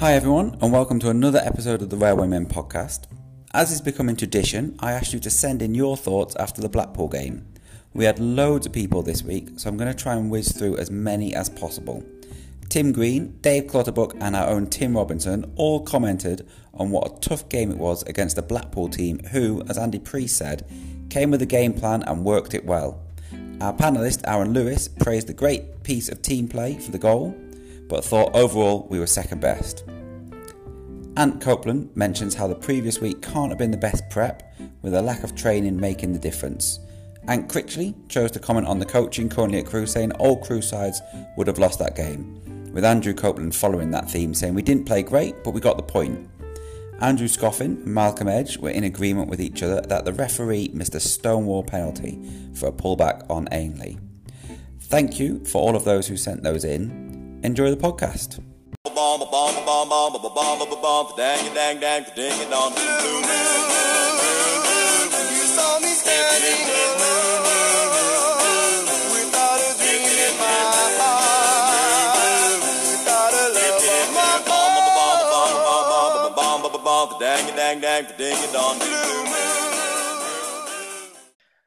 Hi everyone, and welcome to another episode of the Railwaymen Podcast. As is becoming tradition, I asked you to send in your thoughts after the Blackpool game. We had loads of people this week, so I'm going to try and whiz through as many as possible. Tim Green, Dave Clutterbuck and our own Tim Robinson all commented on what a tough game it was against the Blackpool team who, as Andy Priest said, came with a game plan and worked it well. Our panellist Aaron Lewis praised the great piece of team play for the goal, but thought overall we were second best. Ant Copeland mentions how the previous week can't have been the best prep, with a lack of training making the difference. Ant Critchley chose to comment on the coaching currently at Crewe, saying all Crewe sides would have lost that game, with Andrew Copeland following that theme, saying we didn't play great but we got the point. Andrew Scoffin and Malcolm Edge were in agreement with each other that the referee missed a stonewall penalty for a pullback on Ainley. Thank you for all of those who sent those in. Enjoy the podcast.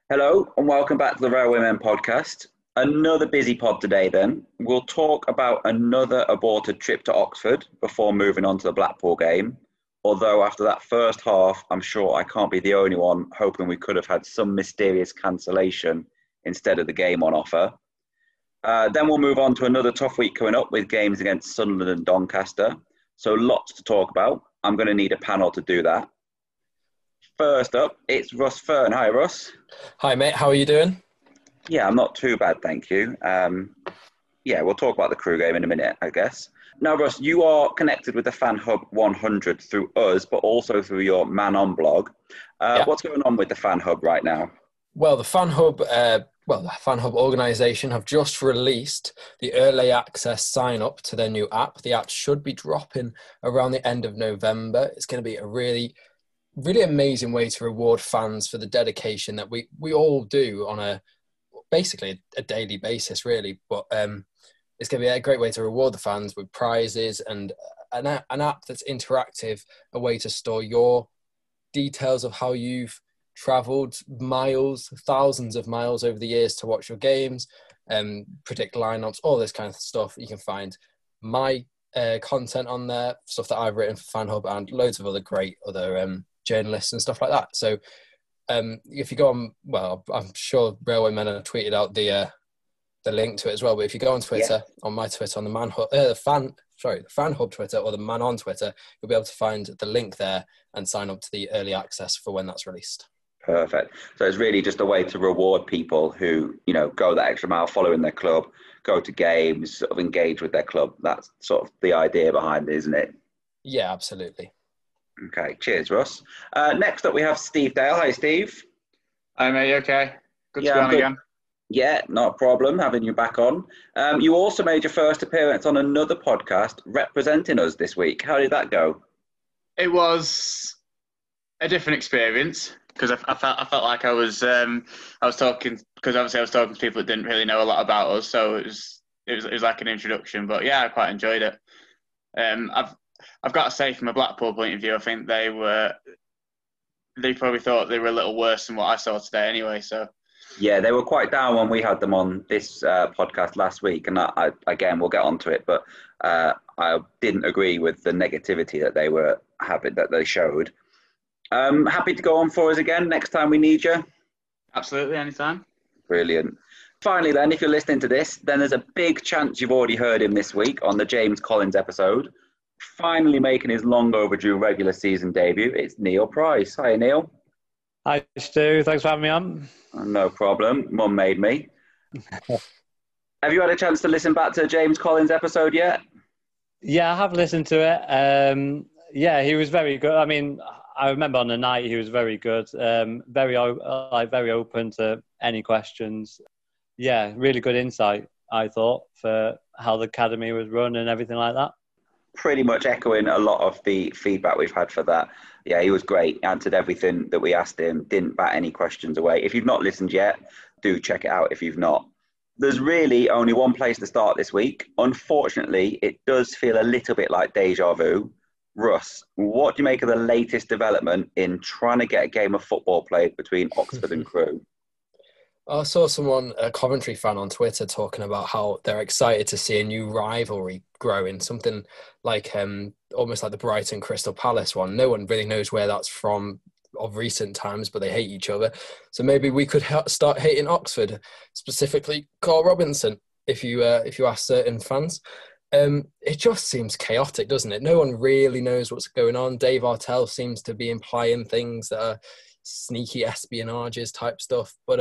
Hello and welcome back to the Railwaymen Podcast. Another busy pod today then. We'll talk about another aborted trip to Oxford before moving on to the Blackpool game. Although after that first half, I'm sure I can't be the only one hoping we could have had some mysterious cancellation instead of the game on offer. Then we'll move on to another tough week coming up with games against Sunderland and Doncaster. So lots to talk about. I'm going to need a panel to do that. First up, it's Russ Fern. Hi, Russ. Hi, mate. How are you doing? Yeah, I'm not too bad, thank you. We'll talk about the Crewe game in a minute, I guess. Now, Russ, you are connected with the Fan Hub 100 through us, but also through your Man On blog. What's going on with the Fan Hub right now? Well, the Fan Hub organisation have just released the early access sign-up to their new app. The app should be dropping around the end of November. It's going to be a really amazing way to reward fans for the dedication that we all do on basically a daily basis, really, but it's going to be a great way to reward the fans with prizes and an app that's interactive, a way to store your details of how you've travelled miles, thousands of miles over the years to watch your games, predict lineups, all this kind of stuff. You can find my content on there, stuff that I've written for FanHub and loads of other journalists and stuff like that. So if you go on, well, I'm sure Railwaymen have tweeted out the link to it as well. But if you go on Twitter, on my Twitter, on the Fan Hub Twitter or the Man On Twitter, you'll be able to find the link there and sign up to the early access for when that's released. Perfect. So it's really just a way to reward people who, you know, go that extra mile, following their club, go to games, sort of engage with their club. That's sort of the idea behind it, isn't it? Yeah, absolutely. Okay, cheers, Russ. Next up, we have Steve Dale. Hi, Steve. Hi, mate. You okay? Good to be on again. Yeah, not a problem having you back on. You also made your first appearance on another podcast representing us this week. How did that go? It was a different experience because I felt like I was talking, because obviously I was talking to people that didn't really know a lot about us, so it was like an introduction. But yeah, I quite enjoyed it. I've got to say, from a Blackpool point of view, I think they probably thought they were a little worse than what I saw today anyway. So yeah, they were quite down when we had them on this podcast last week. And I, again, we'll get onto it, but I didn't agree with the negativity that they were having, that they showed. Happy to go on for us again next time we need you. Absolutely, anytime. Brilliant. Finally then, if you're listening to this, then there's a big chance you've already heard him this week on the James Collins episode. Finally making his long overdue regular season debut, it's Neil Price. Hi, Neil. Hi, Stu. Thanks for having me on. No problem. Mum made me. Have you had a chance to listen back to the James Collins episode yet? Yeah, I have listened to it. He was very good. I mean, I remember on the night he was very good, very open to any questions. Yeah, really good insight, I thought, for how the academy was run and everything like that. Pretty much echoing a lot of the feedback we've had for that. Yeah, he was great. He answered everything that we asked him, didn't bat any questions away. If you've not listened yet, do check it out if you've not. There's really only one place to start this week. Unfortunately, it does feel a little bit like deja vu. Russ, what do you make of the latest development in trying to get a game of football played between Oxford and Crewe? I saw someone, a Coventry fan on Twitter, talking about how they're excited to see a new rivalry growing, something like almost like the Brighton Crystal Palace one. No one really knows where that's from of recent times, but they hate each other. So maybe we could start hating Oxford, specifically Carl Robinson, if you ask certain fans. It just seems chaotic, doesn't it? No one really knows what's going on. Dave Artel seems to be implying things that are sneaky espionages type stuff. But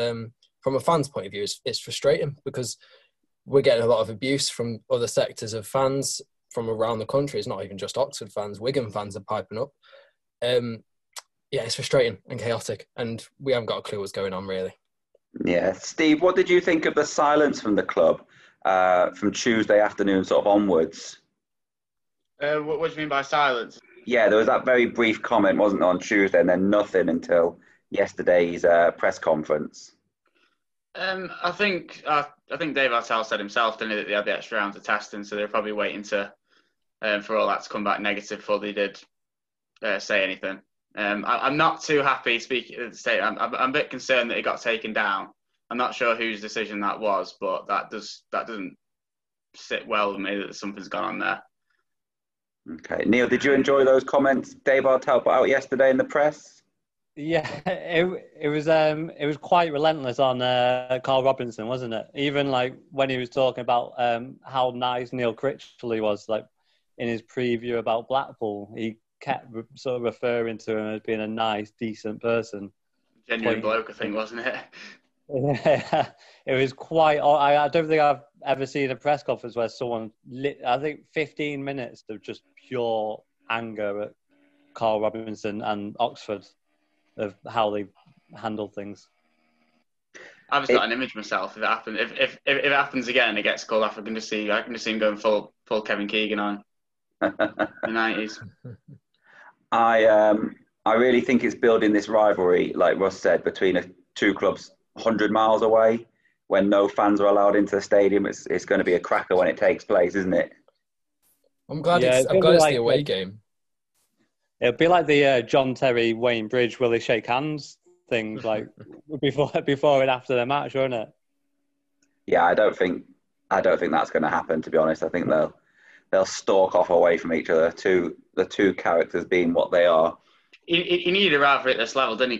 from a fan's point of view, it's frustrating because we're getting a lot of abuse from other sectors of fans from around the country. It's not even just Oxford fans. Wigan fans are piping up. Yeah, it's frustrating and chaotic, and we haven't got a clue what's going on, really. Yeah. Steve, what did you think of the silence from the club from Tuesday afternoon sort of onwards? What do you mean by silence? Yeah, there was that very brief comment, wasn't there, on Tuesday, and then nothing until yesterday's press conference. I think Dave Artel said himself, didn't he, that they had the extra rounds of testing, so they're probably waiting to for all that to come back negative before they did say anything. I'm not too happy speaking at the statement. I'm a bit concerned that it got taken down. I'm not sure whose decision that was, but that doesn't sit well with me that something's gone on there. Okay, Neil, did you enjoy those comments Dave Artel put out yesterday in the press? Yeah, it was quite relentless on Carl Robinson, wasn't it? Even like when he was talking about how nice Neil Critchley was, like in his preview about Blackpool, he kept sort of referring to him as being a nice, decent person. Genuine bloke, I think, wasn't it? Yeah, it was quite. I don't think I've ever seen a press conference where someone I think 15 minutes of just pure anger at Carl Robinson and Oxford, of how they handle things. I've just got an image myself. If it happens, if it happens again and it gets called off, I can just see him going full Kevin Keegan on the '90s. I really think it's building this rivalry, like Russ said, between two clubs 100 miles away, when no fans are allowed into the stadium. It's going to be a cracker when it takes place, isn't it? I'm glad it's the away game. It'd be like the John Terry, Wayne Bridge, will they shake hands things, like before and after the match, won't it? Yeah, I don't think that's going to happen, to be honest. I think they'll stalk off away from each other. The two characters being what they are. He needed a rivalry at this level, didn't he?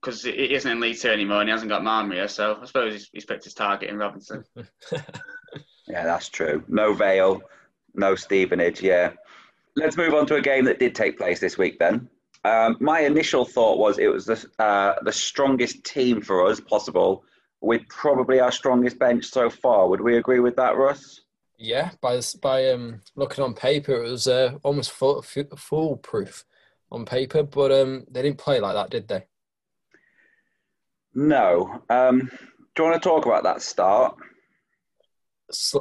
Because it isn't in League Two anymore, and he hasn't got Marmia, so I suppose he's picked his target in Robinson. Yeah, that's true. No Vale, no Stevenage. Yeah. Let's move on to a game that did take place this week then. My initial thought was it was the strongest team for us possible, with probably our strongest bench so far. Would we agree with that, Russ? Yeah, by looking on paper, it was almost foolproof on paper, but they didn't play like that, did they? No. Do you want to talk about that start?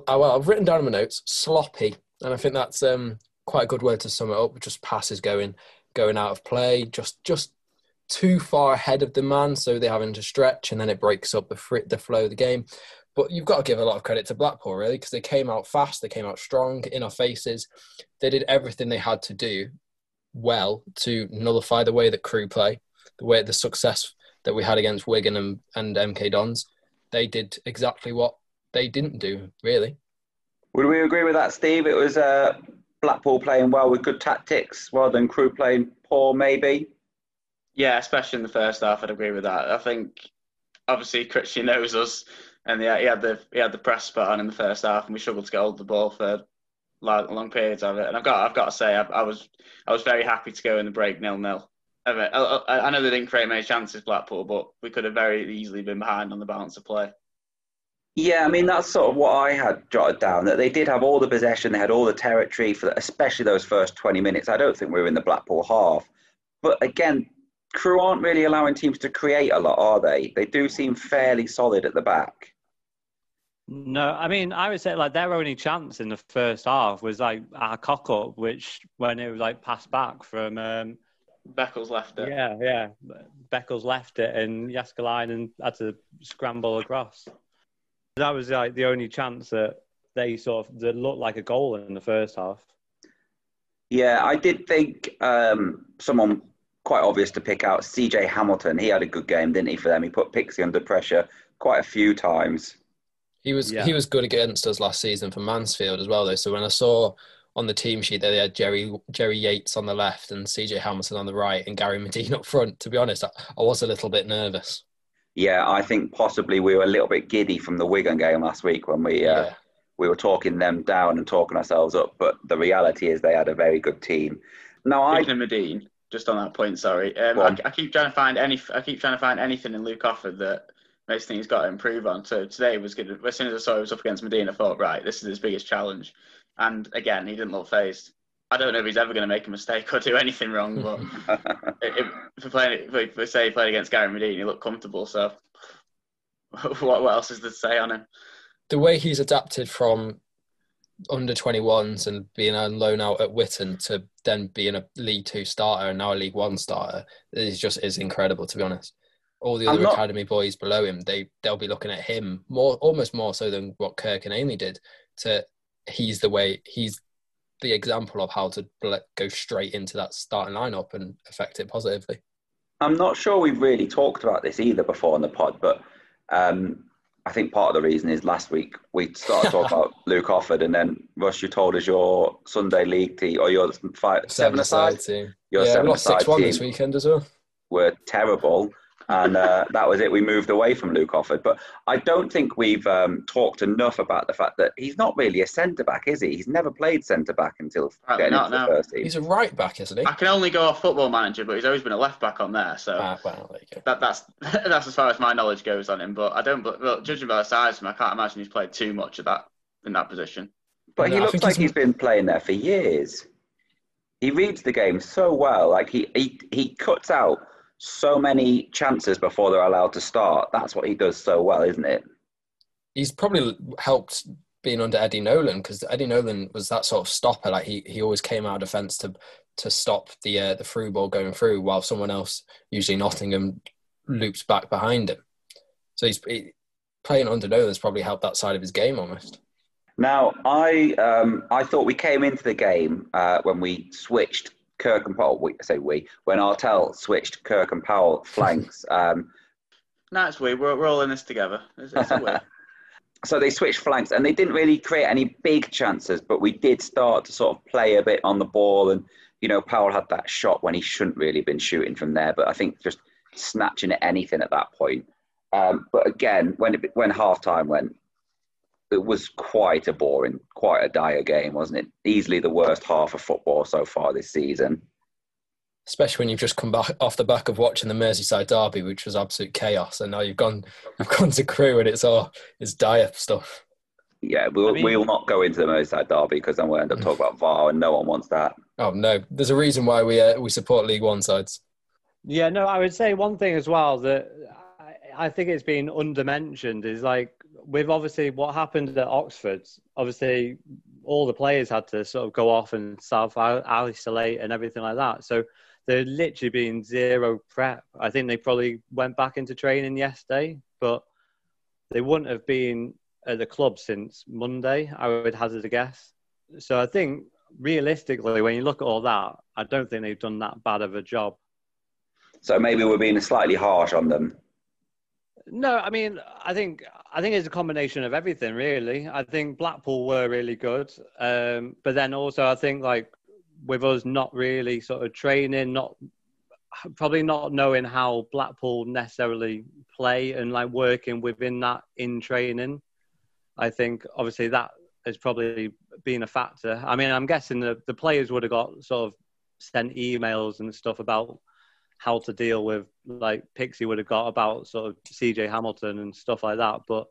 Well, I've written down in my notes, sloppy, and I think that's... quite a good word to sum it up. Just passes going out of play, just too far ahead of the man, so they're having to stretch, and then it breaks up the flow of the game. But you've got to give a lot of credit to Blackpool, really, because they came out fast, they came out strong, in our faces. They did everything they had to do well to nullify the way that Crewe play, the success that we had against Wigan and MK Dons. They did exactly what they didn't do, really. Would we agree with that, Steve? It was... Blackpool playing well with good tactics rather than Crewe playing poor, maybe? Yeah, especially in the first half, I'd agree with that. I think, obviously, Critchley knows us, and he had the press spot on in the first half, and we struggled to get hold of the ball for long periods of it. And I've got to say, I was very happy to go in the break 0-0. I know they didn't create many chances, Blackpool, but we could have very easily been behind on the balance of play. Yeah, I mean, that's sort of what I had jotted down, that they did have all the possession, they had all the territory, for especially those first 20 minutes. I don't think we were in the Blackpool half. But again, Crewe aren't really allowing teams to create a lot, are they? They do seem fairly solid at the back. No, I mean, I would say like their only chance in the first half was like our cock-up, which when it was like passed back from... Beckels left it. Yeah. Beckels left it and Jaskilainen had to scramble across. That was like the only chance that they sort of, that looked like a goal in the first half. Yeah, I did think someone quite obvious to pick out, CJ Hamilton. He had a good game, didn't he, for them? He put Pixie under pressure quite a few times. He was good against us last season for Mansfield as well, though. So when I saw on the team sheet that they had Jerry Yates on the left and CJ Hamilton on the right and Gary Medina up front, to be honest, I was a little bit nervous. Yeah, I think possibly we were a little bit giddy from the Wigan game last week when we were talking them down and talking ourselves up, but the reality is they had a very good team. Medina, just on that point, sorry, I keep trying to find anything in Luke Offord that makes things got to improve on. So today was good. As soon as I saw he was up against Medina, I thought, right, this is his biggest challenge. And again, he didn't look phased. I don't know if he's ever going to make a mistake or do anything wrong, but if we say he played against Gary Medina, he looked comfortable, so what else is there to say on him? The way he's adapted from under-21s and being on loan out at Witton to then being a League 2 starter and now a League 1 starter is incredible, to be honest. All the other academy boys below him, they'll be looking at him almost more so than what Kirk and Ainley did. He's the example of how to go straight into that starting lineup and affect it positively. I'm not sure we've really talked about this either before on the pod, but I think part of the reason is last week we started talking about Luke Offord, and then Russ, you told us your Sunday league team or your seven-a-side team. We lost 6-1 this weekend as well. Were terrible, and that was it. We moved away from Luke Offord, but I don't think we've talked enough about the fact that he's not really a centre back, is he? He's never played centre back until getting into the first team. He's a right back, isn't he? I can only go off Football Manager, but he's always been a left back on there. So there you go. That's as far as my knowledge goes on him. But I don't. Well, judging by the size of him, I can't imagine he's played too much of that in that position. But he looks like he's been playing there for years. He reads the game so well. Like he cuts out so many chances before they're allowed to start. That's what he does so well, isn't it? He's probably helped being under Eddie Nolan, because Eddie Nolan was that sort of stopper. Like he always came out of defence to stop the through ball going through, while someone else, usually Nottingham, loops back behind him. So he's playing under Nolan's probably helped that side of his game almost. Now I thought we came into the game when we switched Kirk and Powell, when Artel switched Kirk and Powell flanks. It's we. We're all in this together. It's a way. So they switched flanks and they didn't really create any big chances, but we did start to sort of play a bit on the ball. And, you know, Powell had that shot when he shouldn't really have been shooting from there, but I think just snatching at anything at that point. But again, when half-time went, it was quite a dire game, wasn't it? Easily the worst half of football so far this season. Especially when you've just come back off the back of watching the Merseyside derby, which was absolute chaos, and now you've gone to Crewe and it's dire stuff. Yeah, we'll not go into the Merseyside derby because then we'll end up talking about VAR, and no one wants that. Oh no, there's a reason why we support League One sides. Yeah, no, I would say one thing as well that I think it's been undermentioned is like, with obviously what happened at Oxford, obviously all the players had to sort of go off and self-isolate and everything like that. So they're literally being zero prep. I think they probably went back into training yesterday, but they wouldn't have been at the club since Monday, I would hazard a guess. So I think realistically, when you look at all that, I don't think they've done that bad of a job. So maybe we're being slightly harsh on them. No, I mean, I think it's a combination of everything, really. I think Blackpool were really good. But then also I think, like, with us not really sort of training, probably not knowing how Blackpool necessarily play and, like, working within that in training, I think obviously that has probably been a factor. I mean, I'm guessing the players would have got sort of sent emails and stuff about how to deal with, like Pixie would have got about sort of CJ Hamilton and stuff like that. But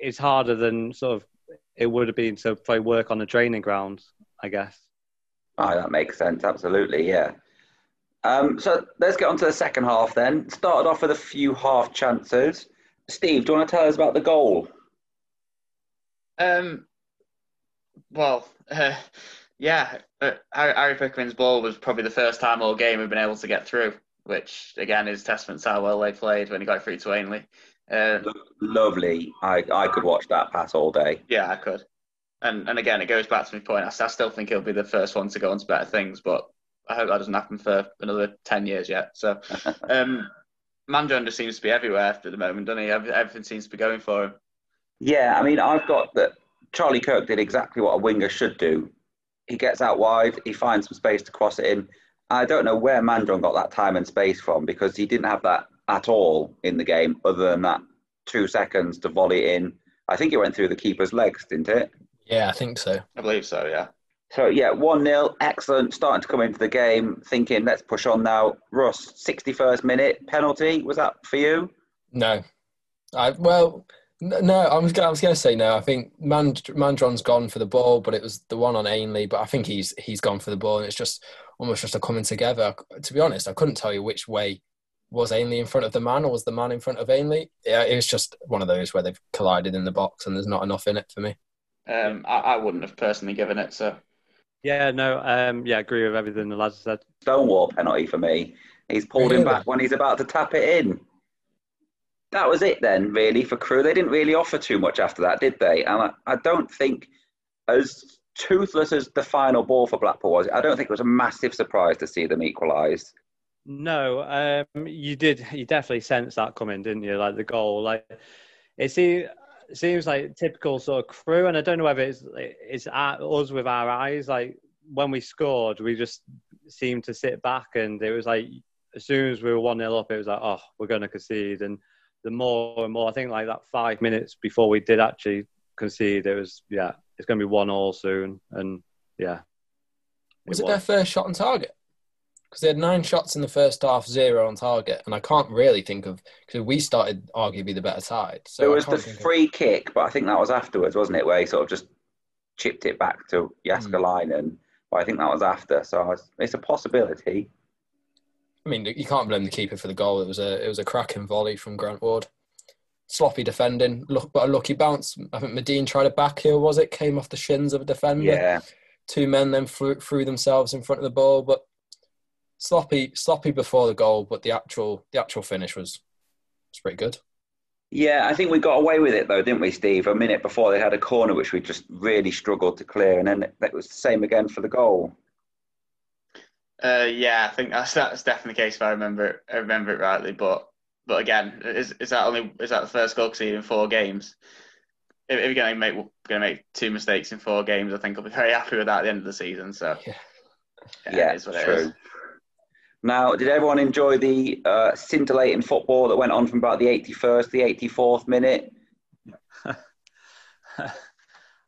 it's harder than sort of it would have been to probably work on the training ground, I guess. Oh, that makes sense. Absolutely, yeah. So let's get on to the second half then. Started off with a few half chances. Steve, do you want to tell us about the goal? Yeah, Harry Pickering's ball was probably the first time all game we've been able to get through, which, again, is testament to how well they played when he got through to Ainley. Lovely. I could watch that pass all day. Yeah, I could. And again, it goes back to my point. I still think he'll be the first one to go on to better things, but I hope that doesn't happen for another 10 years yet. So Mandron just seems to be everywhere at the moment, doesn't he? Everything seems to be going for him. Yeah, I mean, I've got that. Charlie Kirk did exactly what a winger should do. He gets out wide, he finds some space to cross it in. I don't know where Mandron got that time and space from, because he didn't have that at all in the game, other than that 2 seconds to volley it in. I think it went through the keeper's legs, didn't it? Yeah, I think so. I believe so, yeah. So, yeah, 1-0, excellent, starting to come into the game, thinking, let's push on now. Russ, 61st minute, penalty, was that for you? No. I was going to say no. I think Mandron's gone for the ball, but it was the one on Ainley, but I think he's gone for the ball, and it's just almost just a coming together. To be honest, I couldn't tell you which way. Was Ainley in front of the man, or was the man in front of Ainley? Yeah, it was just one of those where they've collided in the box and there's not enough in it for me. I wouldn't have personally given it, so. Yeah, no, I agree with everything the lads said. Stonewall penalty for me. He's pulled him back when he's about to tap it in. That was it then, really, for Crewe. They didn't really offer too much after that, did they? And I don't think, as toothless as the final ball for Blackpool was, I don't think it was a massive surprise to see them equalised. No, you did. You definitely sensed that coming, didn't you? Like the goal, like it seems like typical sort of Crew, and I don't know whether it's at us with our eyes. Like when we scored, we just seemed to sit back, and it was like as soon as we were 1-0 up, it was like, oh, we're going to concede. And the more and more, I think like that 5 minutes before we did actually concede, it was it's going to be 1-1 soon, and was it their first shot on target? Because they had 9 shots in the first half, 0 on target. And I can't really think of... Because we started arguably the better side. So there was the free kick, but I think that was afterwards, wasn't it? Where he sort of just chipped it back to Jaskilainen. But I think that was after. So it's a possibility. I mean, you can't blame the keeper for the goal. It was a cracking volley from Grant Ward. Sloppy defending, but a lucky bounce. I think Medine tried a back heel, was it? Came off the shins of a defender. Yeah. 2 men then threw themselves in front of the ball, but... Sloppy before the goal, but the actual finish was pretty good. Yeah, I think we got away with it though, didn't we, Steve? A minute before they had a corner which we just really struggled to clear, and then that was the same again for the goal. I think that's definitely the case if I remember it rightly. But again, is that the first goal conceded in 4 games? If you're going to make 2 mistakes in 4 games, I think I'll be very happy with that at the end of the season. So yeah, it is what it is. Now, did everyone enjoy the scintillating football that went on from about the 81st to the 84th minute?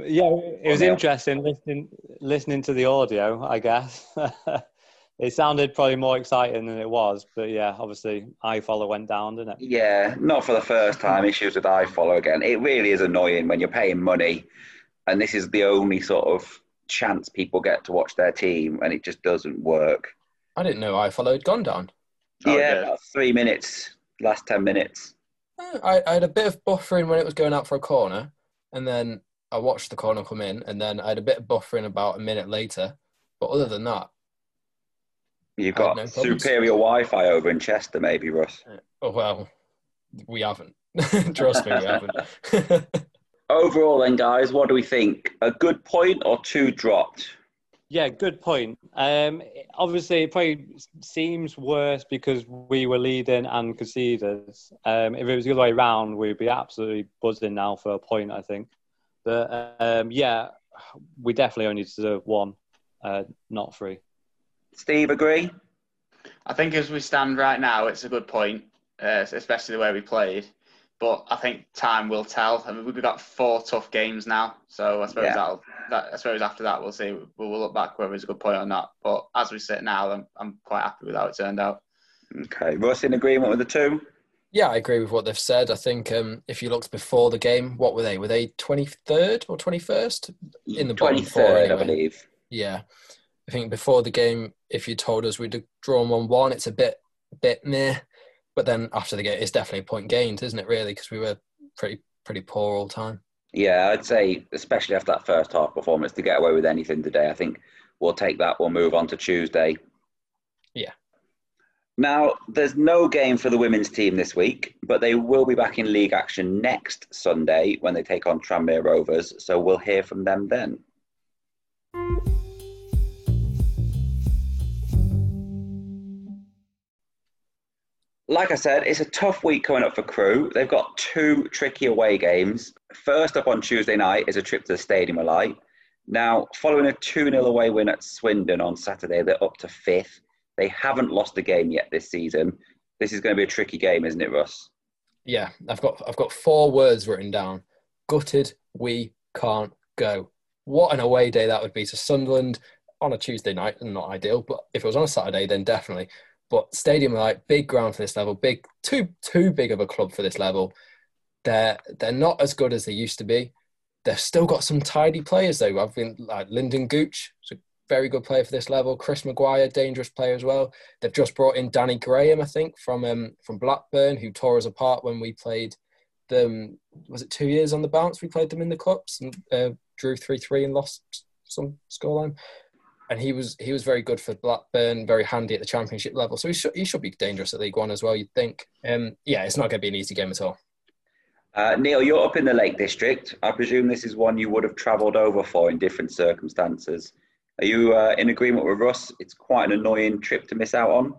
It was interesting listening to the audio, I guess. It sounded probably more exciting than it was, but yeah, obviously iFollow went down, didn't it? Yeah, not for the first time, issues with iFollow again. It really is annoying when you're paying money and this is the only sort of chance people get to watch their team, and it just doesn't work. I didn't know iFollow had gone down. About 3 minutes, last 10 minutes. I had a bit of buffering when it was going out for a corner, and then I watched the corner come in, and then I had a bit of buffering about a minute later. But other than that... You've got no superior Wi-Fi over in Chester, maybe, Russ. Oh, well, we haven't. Trust me, we haven't. Overall then, guys, what do we think? A good point or 2 dropped? Yeah, good point. Obviously, it probably seems worse because we were leading and conceded. If it was the other way around, we'd be absolutely buzzing now for a point, I think. But, we definitely only deserve 1, not 3. Steve, agree? I think as we stand right now, it's a good point, especially the way we played. But I think time will tell. I mean, we've got 4 tough games now, so I suppose I suppose after that we'll see. We'll look back whether it's a good point or not. But as we sit now, I'm quite happy with how it turned out. Okay, Russ, in agreement with the 2? Yeah, I agree with what they've said. I think if you looked before the game, what were they? Were they 23rd or 21st in the bottom 4? 23rd, anyway. I believe. Yeah, I think before the game, if you told us we'd have drawn 1-1, it's a bit meh. But then after the game, it's definitely a point gained, isn't it, really? Because we were pretty poor all the time. Yeah, I'd say, especially after that first half performance, to get away with anything today, I think we'll take that. We'll move on to Tuesday. Yeah. Now, there's no game for the women's team this week, but they will be back in league action next Sunday when they take on Tranmere Rovers, so we'll hear from them then. Like I said, it's a tough week coming up for Crewe. They've got two tricky away games. First up on Tuesday night is a trip to the Stadium of Light. Now, following a 2-0 away win at Swindon on Saturday, they're up to fifth. They haven't lost a game yet this season. This is going to be a tricky game, isn't it, Russ? Yeah, I've got four words written down. Gutted, we can't go. What an away day that would be to Sunderland on a Tuesday night. Not ideal, but if it was on a Saturday, then definitely. But Stadium Light, big ground for this level, big, too big of a club for this level. They're not as good as they used to be. They've still got some tidy players though. I've been like Lyndon Gooch, very good player for this level. Chris Maguire, dangerous player as well. They've just brought in Danny Graham, I think, from Blackburn, who tore us apart when we played them. Was it 2 years on the bounce? We played them in the cups and drew 3-3 and lost some scoreline. And he was very good for Blackburn, very handy at the Championship level. So he should be dangerous at League One as well, you'd think. Yeah, it's not going to be an easy game at all. Neil, you're up in the Lake District. I presume this is one you would have travelled over for in different circumstances. Are you in agreement with Russ? It's quite an annoying trip to miss out on.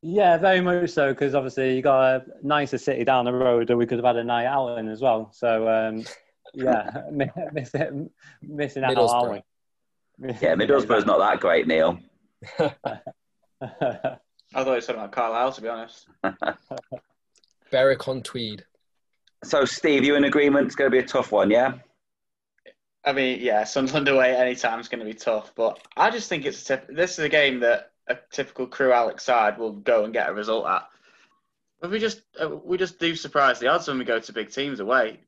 Yeah, very much so, because obviously you got a nicer city down the road that we could have had a night out in as well. So, yeah, missing out, aren't we? Yeah, Middlesbrough's not that great, Neil. I thought it was something like Carlisle, to be honest. Berwick-on-Tweed. So, Steve, you in agreement? It's going to be a tough one, yeah? I mean, yeah, Sunderland away any time is going to be tough, but I just think it's this is a game that a typical Crewe Alex side will go and get a result at. But we just do surprise the odds when we go to big teams away.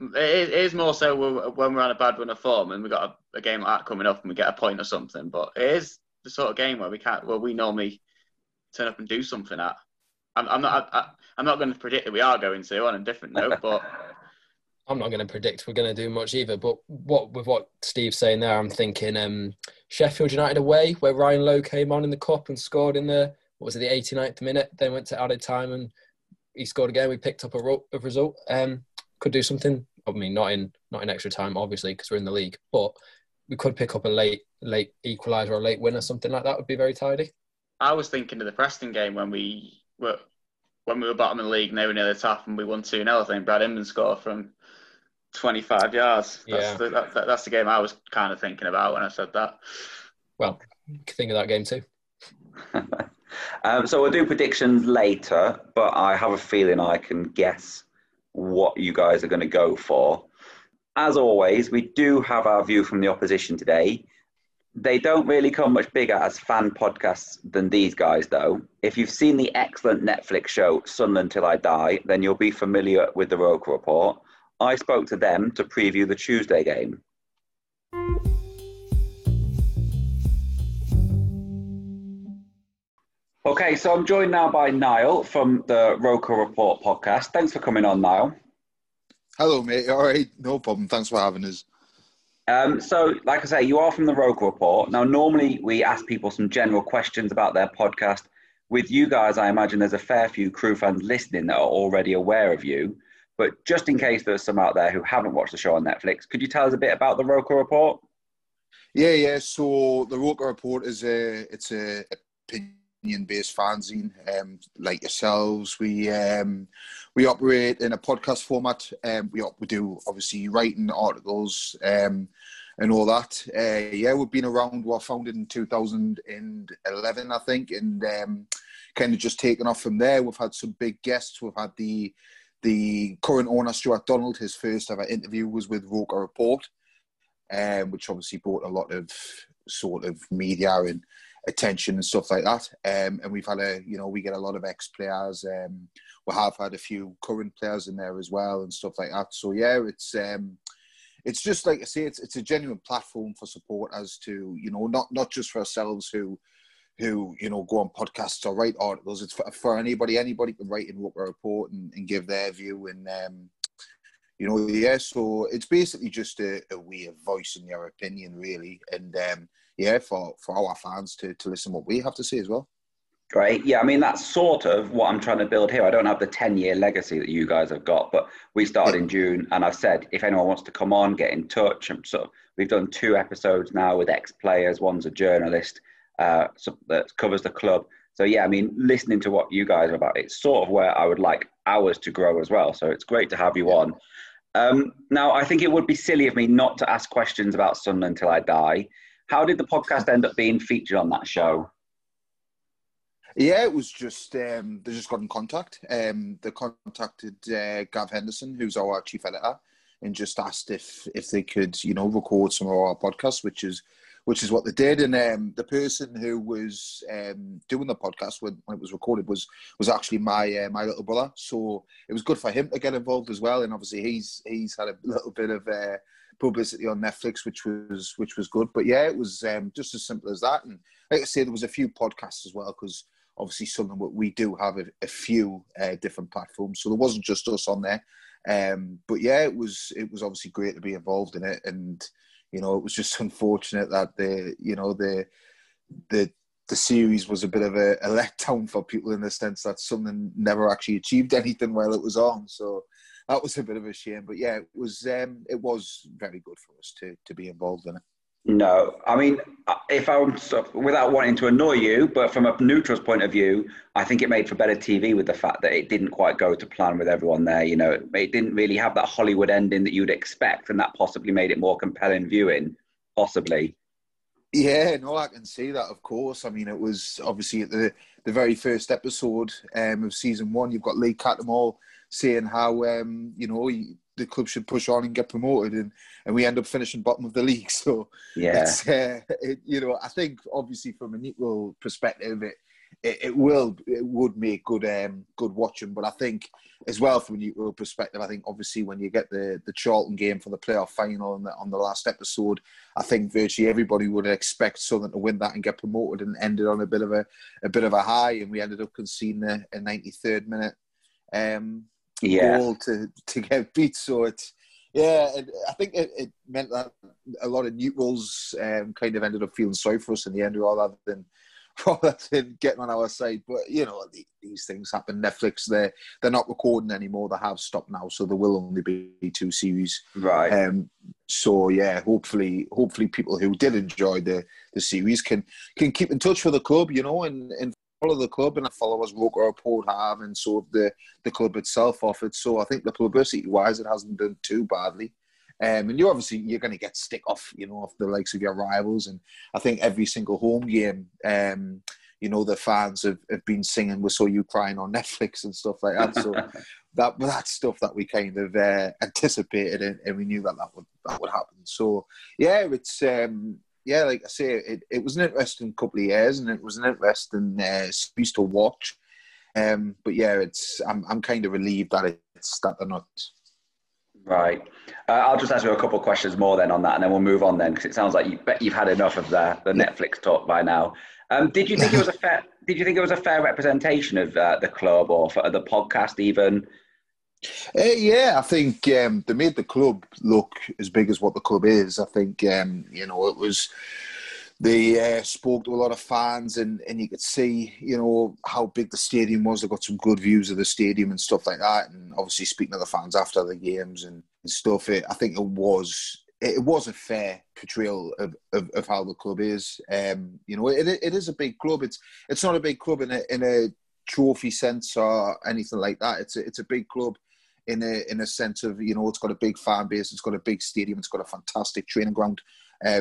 It is more so when we're on a bad run of form and we've got a game like that coming up and we get a point or something. But it is the sort of game where we normally turn up and do something at. I'm not going to predict that we are going to on a different note, but. I'm not going to predict we're going to do much either, but with what Steve's saying there, I'm thinking Sheffield United away, where Ryan Lowe came on in the cup and scored in the 89th minute. They went to added time and he scored again. We picked up a result. Could do something. I mean, not in extra time, obviously, because we're in the league, but we could pick up a late equaliser or a late win or something like that. Would be very tidy. I was thinking of the Preston game when we were bottom of the league and they were near the top and we won 2-0. I think Brad Inman scored from 25 yards. That's the game I was kind of thinking about when I said that. Well, think of that game too. So we'll do predictions later, but I have a feeling I can guess what you guys are going to go for. As always, we do have our view from the opposition today. They don't really come much bigger as fan podcasts than these guys, though. If you've seen the excellent Netflix show Sunderland Till I Die, then you'll be familiar with the Roker Report. I spoke to them to preview the Tuesday game. Okay, so I'm joined now by Niall from the Roker Report podcast. Thanks for coming on, Niall. Hello, mate. All right, no problem. Thanks for having us. So, like I say, you are from the Roker Report. Now, normally we ask people some general questions about their podcast. With you guys, I imagine there's a fair few Crewe fans listening that are already aware of you. But just in case there's some out there who haven't watched the show on Netflix, could you tell us a bit about the Roker Report? Yeah. So the Roker Report is it's a opinion-based fanzine, like yourselves. We operate in a podcast format. We do obviously writing articles and all that. We've been around. We were founded in 2011, I think, and kind of just taken off from there. We've had some big guests. We've had the current owner, Stuart Donald. His first ever interview was with Roker Report, which obviously brought a lot of sort of media and attention and stuff like that. And we've had we get a lot of ex-players. We have had a few current players in there as well and stuff like that. So yeah, it's just like I say, it's a genuine platform for support as to, not just for ourselves who go on podcasts or write articles. It's for anybody. Anybody can write and report and give their view. And, so it's basically just a way of voicing your opinion, really. And, for our fans to listen what we have to say as well. Right. Yeah. I mean, that's sort of what I'm trying to build here. I don't have the 10-year legacy that you guys have got, but we started in June, and I've said, if anyone wants to come on, get in touch. And so we've done 2 episodes now with ex-players. One's a journalist that covers the club. So yeah, I mean, listening to what you guys are about, it's sort of where I would like ours to grow as well. So it's great to have you on. Now, I think it would be silly of me not to ask questions about Sunderland until I die. How did the podcast end up being featured on that show? Yeah, it was just, they just got in contact. They contacted Gav Henderson, who's our chief editor, and just asked if they could, you know, record some of our podcasts, which is what they did. And the person who was doing the podcast when it was recorded was actually my little brother. So it was good for him to get involved as well. And obviously he's had a little bit of publicity on Netflix, which was good. But yeah, it was just as simple as that. And like I say, there was a few podcasts as well, because obviously something that we do have a few different platforms. So there wasn't just us on there. But yeah, it was obviously great to be involved in it. And, you know, it was just unfortunate that the series was a bit of a letdown for people, in the sense that something never actually achieved anything while it was on. So that was a bit of a shame. But yeah, it was very good for us to be involved in it. No, I mean, without wanting to annoy you, but from a neutral's point of view, I think it made for better TV with the fact that it didn't quite go to plan with everyone there. You know, it didn't really have that Hollywood ending that you'd expect, and that possibly made it more compelling viewing, possibly. Yeah, no, I can see that, of course. I mean, it was obviously at the very first episode of season 1, you've got Lee Cattermole saying how, you know, the club should push on and get promoted, and we end up finishing bottom of the league. So yeah, you know, I think obviously from an equal perspective, it would make good watching. But I think as well from an equal perspective, I think obviously when you get the Charlton game for the playoff final on the last episode, I think virtually everybody would expect Southern to win that and get promoted, and ended on a bit of a high, and we ended up conceding a 93rd minute. Goal to get beat. So it's, yeah, I think it meant that a lot of neutrals kind of ended up feeling sorry for us in the end, rather than getting on our side. But you know, these things happen. Netflix, they're not recording anymore. They have stopped now, so there will only be 2 series. Right. So yeah, hopefully people who did enjoy the series can keep in touch with the club, you know, and follow the club, and follow us, Roker Report have, and so the club itself offered. So I think the publicity-wise, it hasn't been too badly. And you're going to get stick off, you know, off the likes of your rivals. And I think every single home game, you know, the fans have been singing "We Saw You Crying" on Netflix and stuff like that. So that stuff that we kind of anticipated, and we knew that would happen. So yeah, it's. Yeah, like I say, it was an interesting couple of years, and it was an interesting series to watch. But yeah, I'm kind of relieved that they're not. Right. I'll just ask you a couple of questions more then on that, and then we'll move on then, because it sounds like you've had enough of the Netflix talk by now. Did you think it was a fair representation of the club, or for the podcast even? Yeah, I think they made the club look as big as what the club is. I think, you know, they spoke to a lot of fans, and you could see, you know, how big the stadium was. They got some good views of the stadium and stuff like that. And obviously speaking to the fans after the games and stuff, I think it was a fair portrayal of how the club is. You know, it is a big club. It's not a big club in a trophy sense or anything like that. It's a big club in a sense of, you know, it's got a big fan base, it's got a big stadium, it's got a fantastic training ground.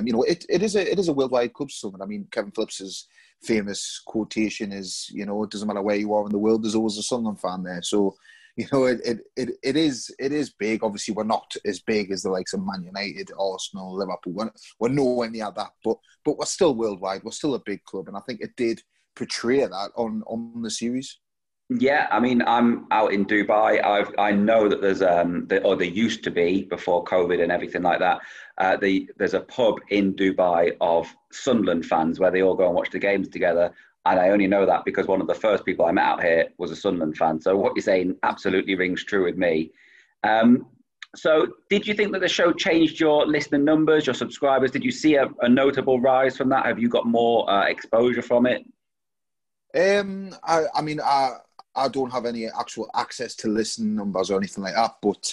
You know, it is a worldwide club. Something. I mean, Kevin Phillips's famous quotation is, you know, it doesn't matter where you are in the world, there's always a Sunderland fan there. So, you know, it is big. Obviously, we're not as big as the likes of Man United, Arsenal, Liverpool. We're nowhere near that, but we're still worldwide. We're still a big club, and I think it did portray that on the series. Yeah, I mean, I'm out in Dubai. I know that there's there used to be, before COVID and everything like that, there's a pub in Dubai of Sunderland fans where they all go and watch the games together. And I only know that because one of the first people I met out here was a Sunderland fan. So what you're saying absolutely rings true with me. So did you think that the show changed your listener numbers, your subscribers? Did you see a notable rise from that? Have you got more exposure from it? I don't have any actual access to listening numbers or anything like that, but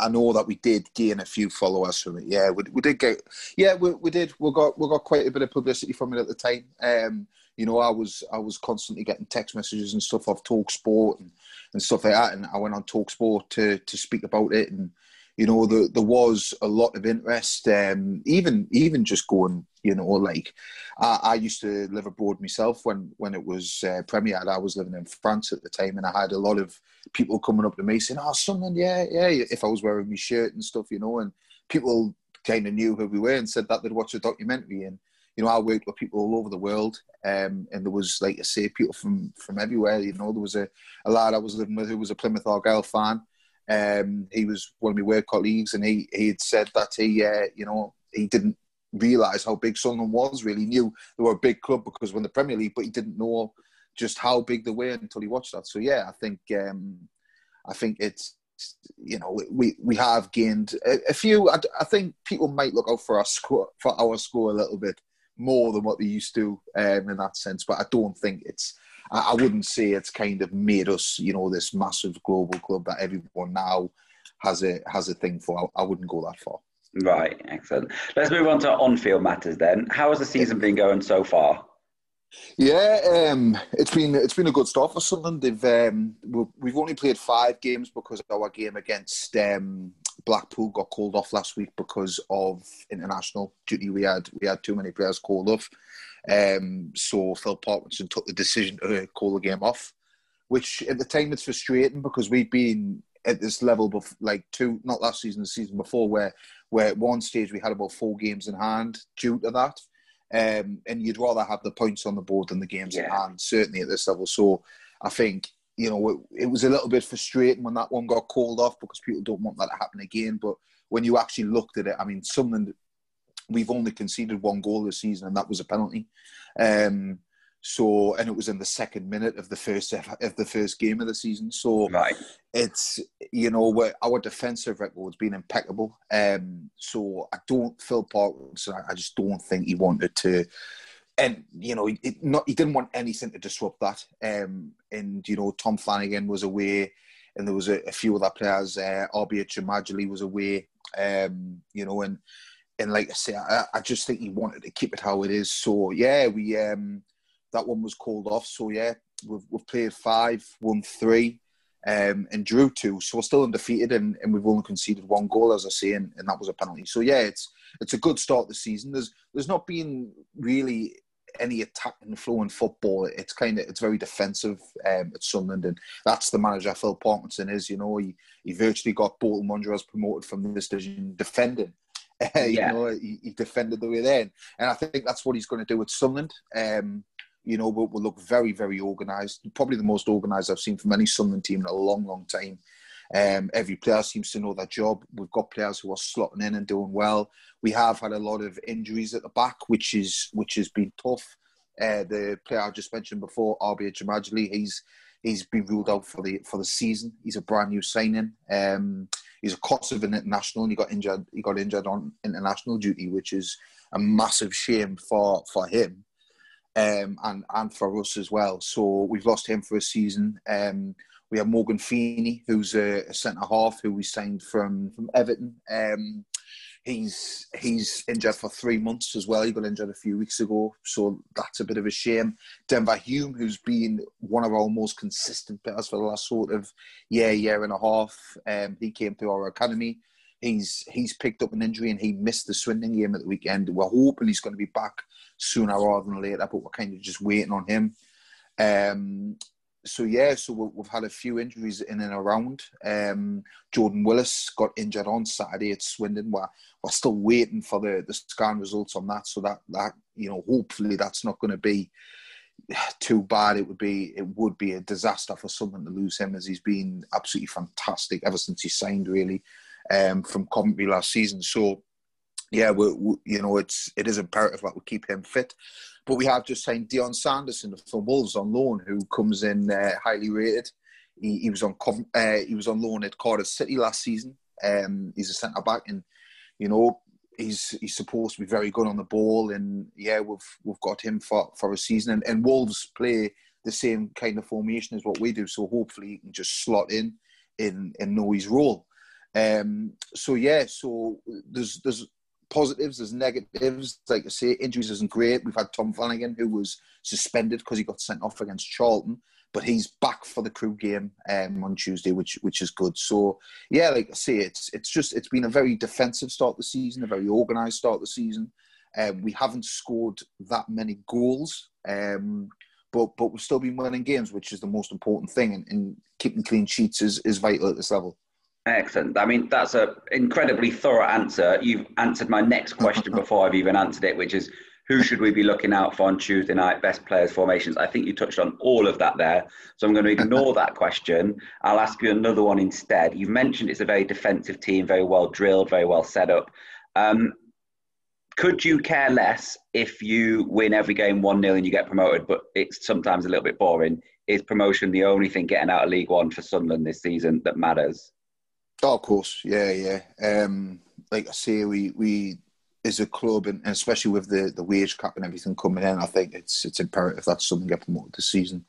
I know that we did gain a few followers from it. Yeah, we did get. Yeah, we did. We got quite a bit of publicity from it at the time. You know, I was constantly getting text messages and stuff off TalkSport and stuff like that, and I went on TalkSport to speak about it, and you know, there was a lot of interest. Even just going, you know, like I used to live abroad myself when it was premiered. I was living in France at the time, and I had a lot of people coming up to me saying, "Oh, Sunderland, yeah," if I was wearing my shirt and stuff, you know, and people kind of knew who we were and said that they'd watch a documentary. And you know, I worked with people all over the world, and there was, like I say, people from everywhere. You know, there was a lad I was living with who was a Plymouth Argyle fan. He was one of my work colleagues, and he had said that he didn't realise how big Sunderland was. Really, he knew they were a big club because they won the Premier League, but he didn't know just how big they were until he watched that. So yeah, I think it's, you know, we have gained a few. I think people might look out for our score a little bit more than what they used to in that sense, but I don't think it's. I wouldn't say it's kind of made us, you know, this massive global club that everyone now has a thing for. I wouldn't go that far. Right, excellent. Let's move on to on-field matters then. How has the season been going so far? Yeah, it's been a good start for Sunderland. We've only played 5 games because our game against Blackpool got called off last week because of international duty. We had too many players called off. So Phil Parkinson took the decision to call the game off, which at the time it's frustrating because we've been at this level before, like not last season, the season before, where at one stage we had about 4 games in hand due to that. And you'd rather have the points on the board than the games in hand, certainly at this level. So I think, you know, it was a little bit frustrating when that one got called off because people don't want that to happen again. But when you actually looked at it, I mean, Sunderland, we've only conceded 1 goal this season, and that was a penalty. And it was in the second minute of the first game of the season. So right. It's, you know, our defensive record's been impeccable. Phil Parkinson, I just don't think he wanted to, and you know, he didn't want anything to disrupt that. You know, Tom Flanagan was away, and there was a few other players. Arbia Chamajali was away. You know, and like I say, I just think he wanted to keep it how it is. So yeah, we that one was called off. So yeah, we've played 5, won 3, and drew 2. So we're still undefeated, and we've only conceded 1 goal, as I say, and that was a penalty. So yeah, it's a good start this season. There's not been really any attacking flow in football. It's very defensive at Sunderland, and that's the manager Phil Parkinson is. You know, he virtually got Bolton Wanderers promoted from this division defending. You know, he defended the way then, and I think that's what he's going to do with Sunderland. You know, we'll look very, very organised. Probably the most organised I've seen from any Sunderland team in a long, long time. Every player seems to know their job. We've got players who are slotting in and doing well. We have had a lot of injuries at the back, which has been tough. The player I just mentioned before, Arbia Jamajali, he's been ruled out for the season. He's a brand new signing. He's a Kosovan international, and he got injured on international duty, which is a massive shame for him and for us as well. So we've lost him for a season. We have Morgan Feeney, who's a centre-half who we signed from Everton. He's injured for 3 months as well. He got injured a few weeks ago, so that's a bit of a shame. Denver Hume, who's been one of our most consistent players for the last sort of year and a half, he came through our academy. He's picked up an injury, and he missed the Swindon game at the weekend. We're hoping he's going to be back sooner rather than later, but we're kind of just waiting on him. So we've had a few injuries in and around. Jordan Willis got injured on Saturday at Swindon. We're still waiting for the scan results on that. So that you know, hopefully that's not going to be too bad. It would be a disaster for someone to lose him, as he's been absolutely fantastic ever since he signed, really, from Coventry last season. So yeah, we you know, it is imperative that we keep him fit. But we have just signed Deion Sanderson from Wolves on loan, who comes in highly rated. He was on loan at Cardiff City last season. He's a centre back, and you know, he's supposed to be very good on the ball. And yeah, we've got him for a season. And Wolves play the same kind of formation as what we do. So hopefully he can just slot in Noe's role. So there's positives, there's negatives. Like I say, injuries isn't great. We've had Tom Flanagan, who was suspended because he got sent off against Charlton, but he's back for the Crewe game on Tuesday, which is good. So yeah, like I say, it's been a very defensive start to the season, a very organised start to the season. We haven't scored that many goals, but we've still been winning games, which is the most important thing. And keeping clean sheets is vital at this level. Excellent. I mean, that's an incredibly thorough answer. You've answered my next question before I've even answered it, which is, who should we be looking out for on Tuesday night? Best players, formations. I think you touched on all of that there. So I'm going to ignore that question. I'll ask you another one instead. You've mentioned it's a very defensive team, very well drilled, very well set up. Could you care less if you win every game 1-0 and you get promoted, but it's sometimes a little bit boring? Is promotion the only thing getting out of League One for Sunderland this season that matters? Oh, of course. Yeah. Like I say, we as a club, and especially with the wage cap and everything coming in, I think it's imperative that Sunderland get promoted this season.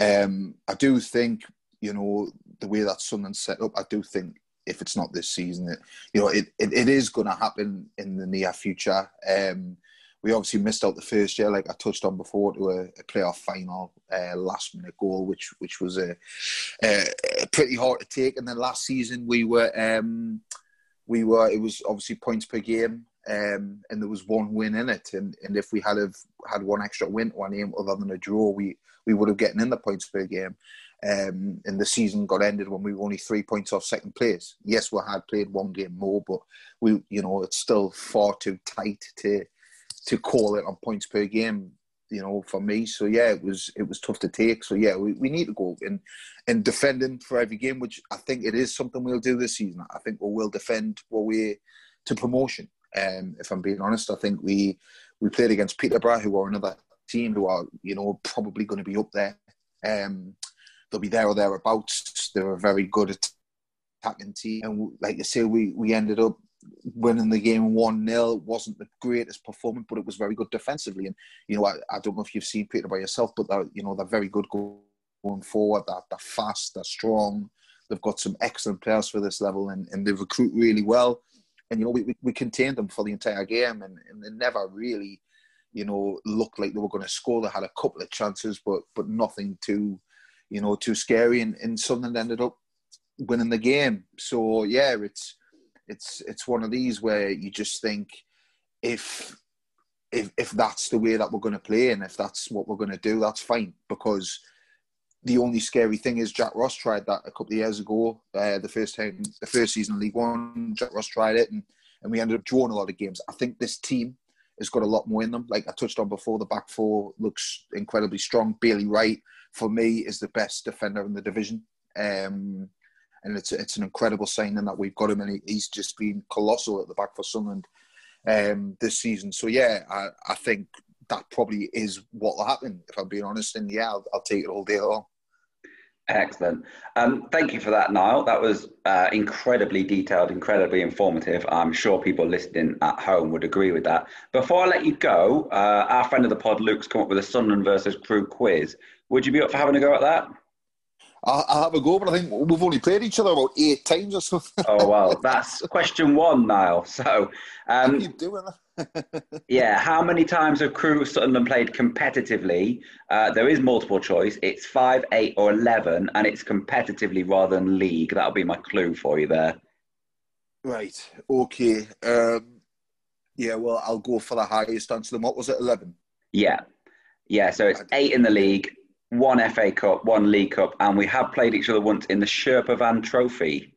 I do think, the way that Sunderland's set up, I do think if it's not this season, it is going to happen in the near future. We obviously missed out the first year, like I touched on before, to a playoff final last-minute goal, which was a pretty hard to take. And then last season it was obviously points per game, and there was one win in it. And if we had one extra win to our name other than a draw, we would have gotten in the points per game. And the season got ended when we were only 3 points off second place. Yes, we had played one game more, but we, it's still far too tight to call it on points per game, for me. So yeah, it was tough to take. So yeah, we need to go and defending for every game, which I think it is something we'll do this season. I think we will defend our way to promotion. If I'm being honest, I think we played against Peterborough, who are another team who are probably going to be up there. They'll be there or thereabouts. They're a very good attacking team, and like I say, we ended up winning the game 1-0. It wasn't the greatest performance, but it was very good defensively. And I don't know if you've seen Peterborough yourself, but they're very good going forward. They're fast, they're strong. They've got some excellent players for this level, and they recruit really well. And we contained them for the entire game, and they never really looked like they were going to score. They had a couple of chances, but nothing too too scary. And Sunderland ended up winning the game. So yeah, it's one of these where you just think if that's the way that we're going to play and if that's what we're going to do, that's fine. Because the only scary thing is Jack Ross tried that a couple of years ago. The first season of League One, Jack Ross tried it, and we ended up drawing a lot of games. I think this team has got a lot more in them. Like I touched on before, the back four looks incredibly strong. Bailey Wright, for me, is the best defender in the division. And it's an incredible signing that we've got him, and he's just been colossal at the back for Sunderland this season. So yeah, I think that probably is what will happen, if I'm being honest. And yeah, I'll take it all day long. Excellent. Thank you for that, Niall. That was incredibly detailed, incredibly informative. I'm sure people listening at home would agree with that. Before I let you go, our friend of the pod, Luke's come up with a Sunderland versus Crewe quiz. Would you be up for having a go at that? I'll have a go, but I think we've only played each other about 8 times or something. Oh, wow. That's question 1, Niall. So, keep doing that. Yeah, how many times have Crewe Sunderland played competitively? There is multiple choice. It's 5, 8 or 11, and it's competitively rather than league. That'll be my clue for you there. Right, okay. I'll go for the highest answer. What was it, 11? Yeah, so it's 8 in the league, 1 FA Cup, 1 League Cup, and we have played each other once in the Sherpavan Trophy.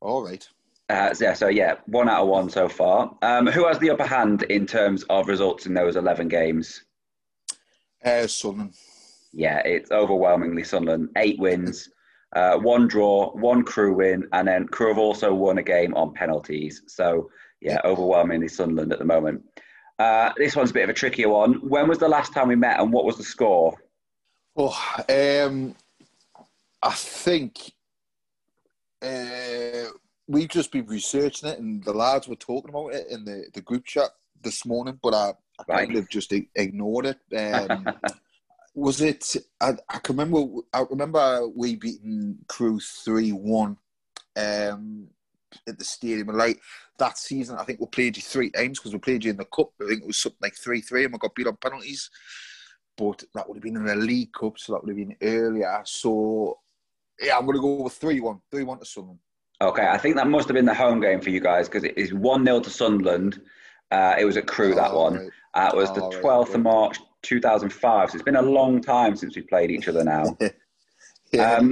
All right. 1 out of 1 so far. Who has the upper hand in terms of results in those 11 games? Sunderland. Yeah, it's overwhelmingly Sunderland. 8 wins, 1 draw, 1 Crewe win, and then Crewe have also won a game on penalties. So, yeah, overwhelmingly Sunderland at the moment. This one's a bit of a trickier one. When was the last time we met and what was the score? I think we've just been researching it, and the lads were talking about it in the group chat this morning, but I kind of just ignored it. was it? I can remember. I remember we beating Crewe 3-1 at the stadium. And like that season, I think we played you 3 times because we played you in the cup. I think it was something like 3-3, and we got beat on penalties. But that would have been in the League Cup, so that would have been earlier. So yeah, I'm gonna go with 3-1, 3-1 to Sunderland. Okay, I think that must have been the home game for you guys because it is 1-0 to Sunderland. It was at Crewe, that one. Right. It was the 12th of March, 2005. So it's been a long time since we played each other now. Yeah.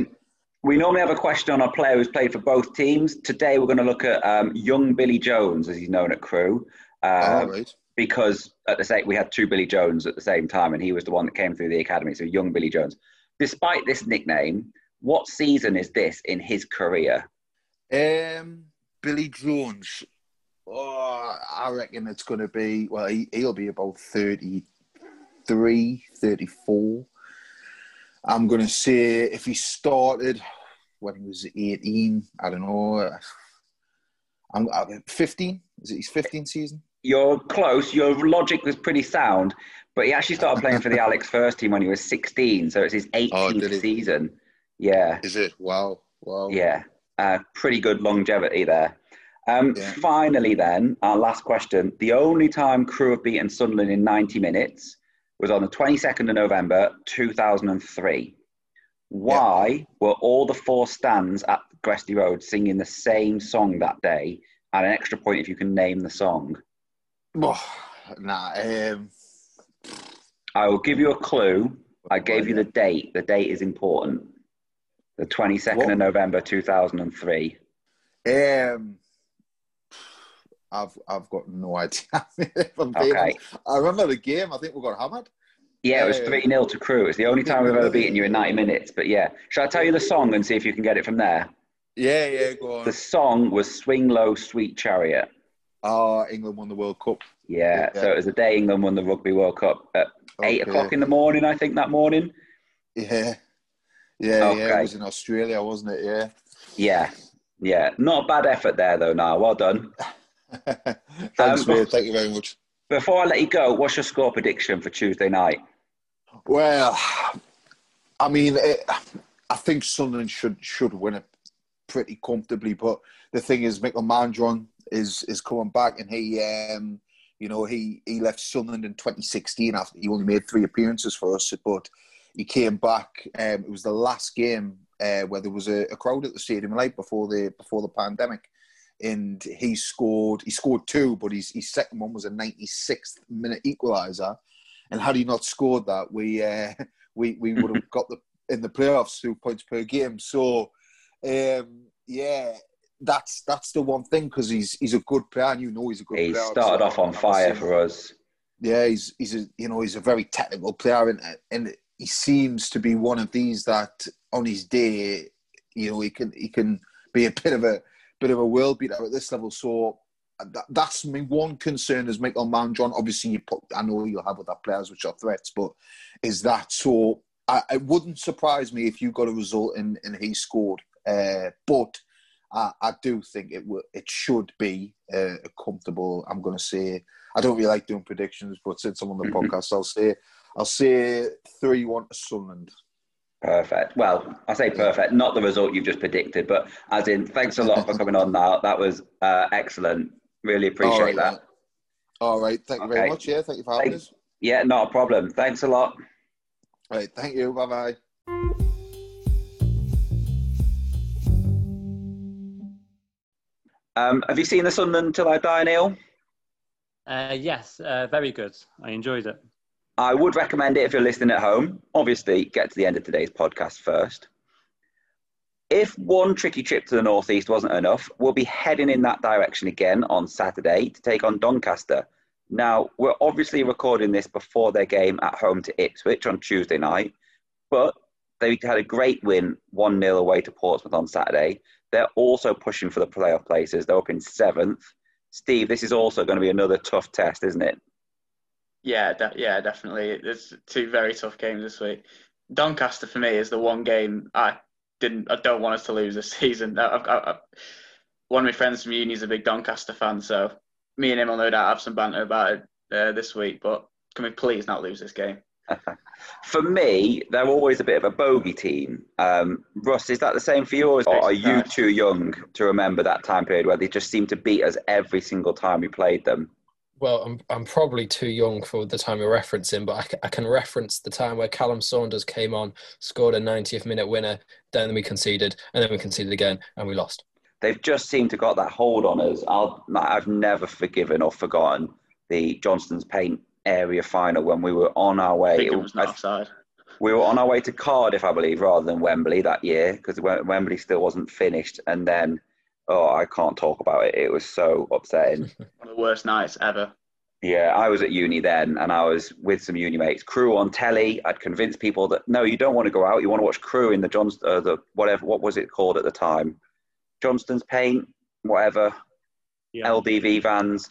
We normally have a question on a player who's played for both teams. Today we're going to look at young Billy Jones, as he's known at Crewe. Right. Because at the same, we had 2 Billy Jones at the same time, and he was the one that came through the academy, so young Billy Jones. Despite this nickname, what season is this in his career? Billy Jones... Oh, I reckon it's going to be... Well, he'll be about 33, 34. I'm going to say if he started when he was 18, I don't know. I'm 15? Is it his 15th season? You're close. Your logic was pretty sound. But he actually started playing for the Alex first team when he was 16. So it's his 18th season. Yeah. Is it? Wow. Wow. Yeah. Pretty good longevity there. Yeah. Finally then, our last question. The only time Crewe have beaten Sunderland in 90 minminutes was on the 22nd of November 2003. Why were all the 4 stands at Gresty Road singing the same song that day? And an extra point if you can name the song. I will give you a clue. I gave you the date. The date is important. The 22nd of November 2003. I've got no idea. I remember the game. I think we got hammered. Yeah, it was 3-0 to Crewe. It's the only time we've ever beaten you in 90 minutes. But yeah, shall I tell you the song and see if you can get it from there? Yeah, yeah, go on. The song was "Swing Low, Sweet Chariot." England won the World Cup. Yeah, so it was the day England won the Rugby World Cup at 8 o'clock in the morning. I think that morning. Yeah. It was in Australia, wasn't it? Yeah. Not a bad effort there, though. Niall, well done. Thanks, mate. Thank you very much. Before I let you go, what's your score prediction for Tuesday night? Well, I mean, I think Sunderland should win it pretty comfortably. But the thing is, Michael Mandron is coming back, and he left Sunderland in 2016 after he only made 3 appearances for us, but he came back. It was the last game where there was a crowd at the stadium, like before the pandemic. And he scored 2, but his second one was a 96th minute equaliser. And had he not scored that, we would have got in the playoffs 2 points per game. So, that's the one thing because he's a good player, and you know he's a good player. He started off on fire for us. Yeah, he's a very technical player, and he seems to be one of these that on his day, he can be a bit of a world beater at this level. So that's my one concern is Michael Mandron. Obviously, I know you'll have other players which are threats, but is that so? It wouldn't surprise me if you got a result and he scored. But I do think it should be a comfortable. I'm going to say I don't really like doing predictions, but since I'm on the podcast, I'll say 3-1 to Sunderland. Perfect. Well, I say perfect, not the result you've just predicted, but as in, thanks a lot for coming on, Niall. That was excellent. Really appreciate that. All right. Thank you very much. Yeah, thank you for having us. Yeah, not a problem. Thanks a lot. All right. Thank you. Bye-bye. Have you seen the Sunderland Till I Die, Neil? Yes, very good. I enjoyed it. I would recommend it if you're listening at home. Obviously, get to the end of today's podcast first. If one tricky trip to the northeast wasn't enough, we'll be heading in that direction again on Saturday to take on Doncaster. Now, we're obviously recording this before their game at home to Ipswich on Tuesday night, but they had a great win 1-0 away to Portsmouth on Saturday. They're also pushing for the playoff places. They're up in 7th. Steve, this is also going to be another tough test, isn't it? Yeah, definitely. There's 2 very tough games this week. Doncaster for me is the one game I don't want us to lose this season. One of my friends from uni is a big Doncaster fan, so me and him will no doubt have some banter about it this week. But can we please not lose this game? For me, they're always a bit of a bogey team. Russ, is that the same for yours? Or are you too young to remember that time period where they just seemed to beat us every single time we played them? Well, I'm probably too young for the time you're referencing, but I can reference the time where Callum Saunders came on, scored a 90th minute winner, then we conceded, and then we conceded again, and we lost. They've just seemed to got that hold on us. I've never forgiven or forgotten the Johnston's Paint area final when we were on our way. We were on our way to Cardiff, I believe, rather than Wembley that year, because Wembley still wasn't finished, and then... Oh, I can't talk about it. It was so upsetting. One of the worst nights ever. Yeah, I was at uni then, and I was with some uni mates. Crewe on telly. I'd convinced people that, no, you don't want to go out. You want to watch Crewe in the what was it called at the time? Johnston's Paint, whatever. Yeah. LDV vans.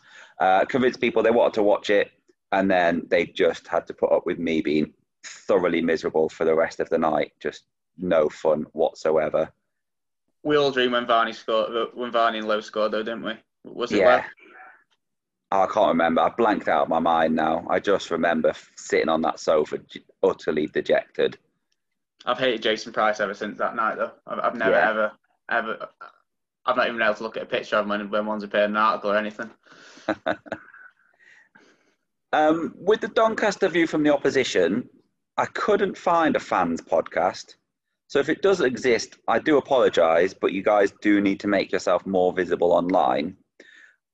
Convinced people they wanted to watch it, and then they just had to put up with me being thoroughly miserable for the rest of the night. Just no fun whatsoever. We all dream when Varney and Lowe scored, though, didn't we? Was it? Yeah. I can't remember. I blanked out of my mind now. I just remember sitting on that sofa, utterly dejected. I've hated Jason Price ever since that night, though. I've never, ever. I've not even been able to look at a picture of him when one's appeared in an article or anything. With the Doncaster view from the opposition, I couldn't find a fans podcast. So if it does exist, I do apologise, but you guys do need to make yourself more visible online.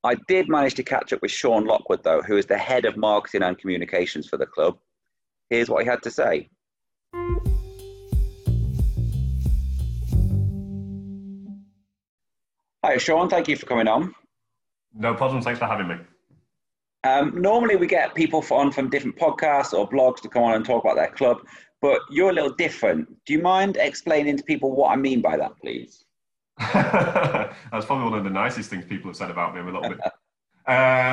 I did manage to catch up with Sean Lockwood, though, who is the head of marketing and communications for the club. Here's what he had to say. Hi, Sean. Thank you for coming on. No problem. Thanks for having me. Normally we get people on from different podcasts or blogs to come on and talk about their club, but you're a little different. Do you mind explaining to people what I mean by that, please? That's probably one of the nicest things people have said about me. I'm a little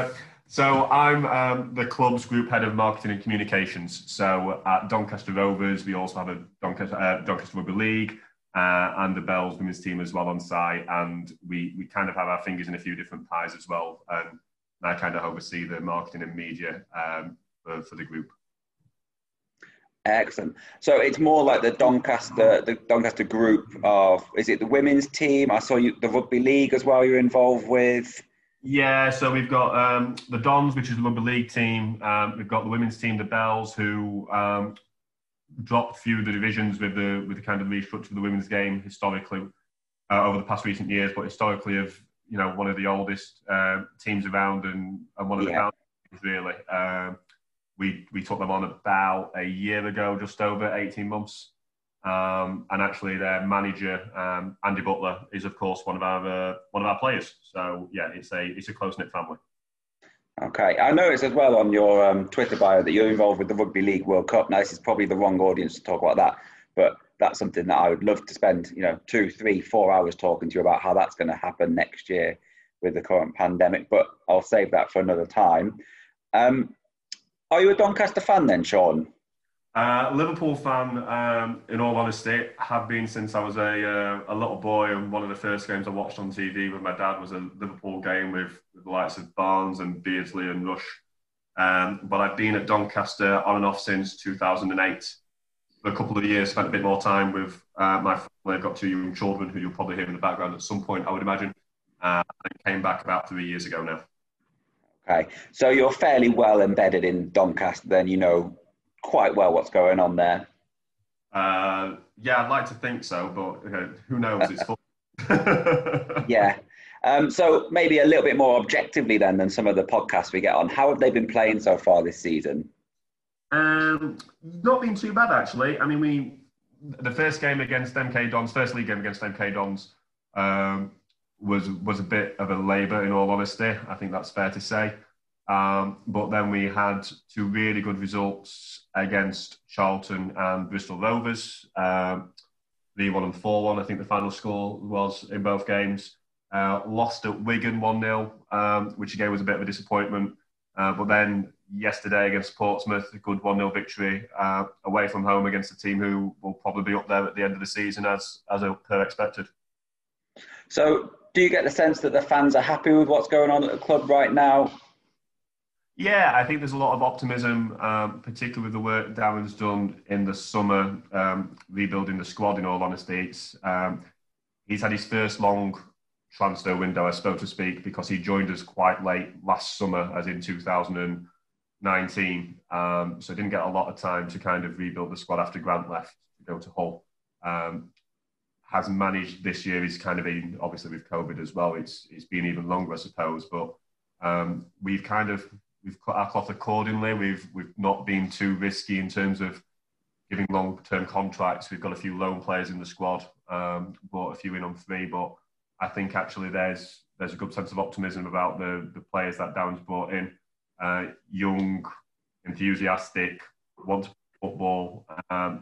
bit. So I'm the club's group head of marketing and communications. So at Doncaster Rovers, we also have a Doncaster Rugby League and the Bells women's team as well on site. And we kind of have our fingers in a few different pies as well. And I kind of oversee the marketing and media for the group. Excellent. So it's more like the Doncaster group of, is it the women's team? I saw you, the rugby league as well you're involved with. Yeah, so we've got the Dons, which is the rugby league team. We've got the women's team, the Bells, who dropped through the divisions with the kind of restructure of the women's game historically over the past recent years, but historically of, you know, one of the oldest teams around and one of the founders, really. We took them on about a year ago, just over 18 months. And actually their manager, Andy Butler, is of course one of our players. So yeah, it's a close-knit family. Okay. I noticed as well on your Twitter bio that you're involved with the Rugby League World Cup. Now, this is probably the wrong audience to talk about that, but that's something that I would love to spend, you know, 2, 3, 4 hours talking to you about how that's going to happen next year with the current pandemic, but I'll save that for another time. Are you a Doncaster fan then, Sean? Liverpool fan, in all honesty, have been since I was a little boy, and one of the first games I watched on TV with my dad was a Liverpool game with the likes of Barnes and Beardsley and Rush. But I've been at Doncaster on and off since 2008. For a couple of years, spent a bit more time with my family. I've got 2 young children who you'll probably hear in the background at some point, I would imagine. I came back about 3 years ago now. Okay, so you're fairly well embedded in Doncaster then, you know quite well what's going on there. Yeah, I'd like to think so, but who knows, it's fun. Yeah, so maybe a little bit more objectively then than some of the podcasts we get on, how have they been playing so far this season? Not been too bad actually. I mean, the first game against MK Dons, first league game against MK Dons, was a bit of a labour, in all honesty. I think that's fair to say. But then we had 2 really good results against Charlton and Bristol Rovers, 3-1 and 4-1. I think the final score was in both games. Lost at Wigan 1-0, which again was a bit of a disappointment. But then yesterday against Portsmouth, a good 1-0 victory away from home against a team who will probably be up there at the end of the season as per expected. So do you get the sense that the fans are happy with what's going on at the club right now? Yeah, I think there's a lot of optimism, particularly with the work Darren's done in the summer, rebuilding the squad, in all honesty. He's had his first long transfer window, I suppose to speak, because he joined us quite late last summer, as in 2019. So didn't get a lot of time to kind of rebuild the squad after Grant left to go to Hull. Has managed this year, he's kind of been, obviously with COVID as well, it's been even longer, I suppose, but we've kind of, we've cut our cloth accordingly. We've not been too risky in terms of giving long-term contracts. We've got a few loan players in the squad, brought a few in on free, but I think actually there's a good sense of optimism about the players that Darren's brought in. Young, enthusiastic, want to play football, and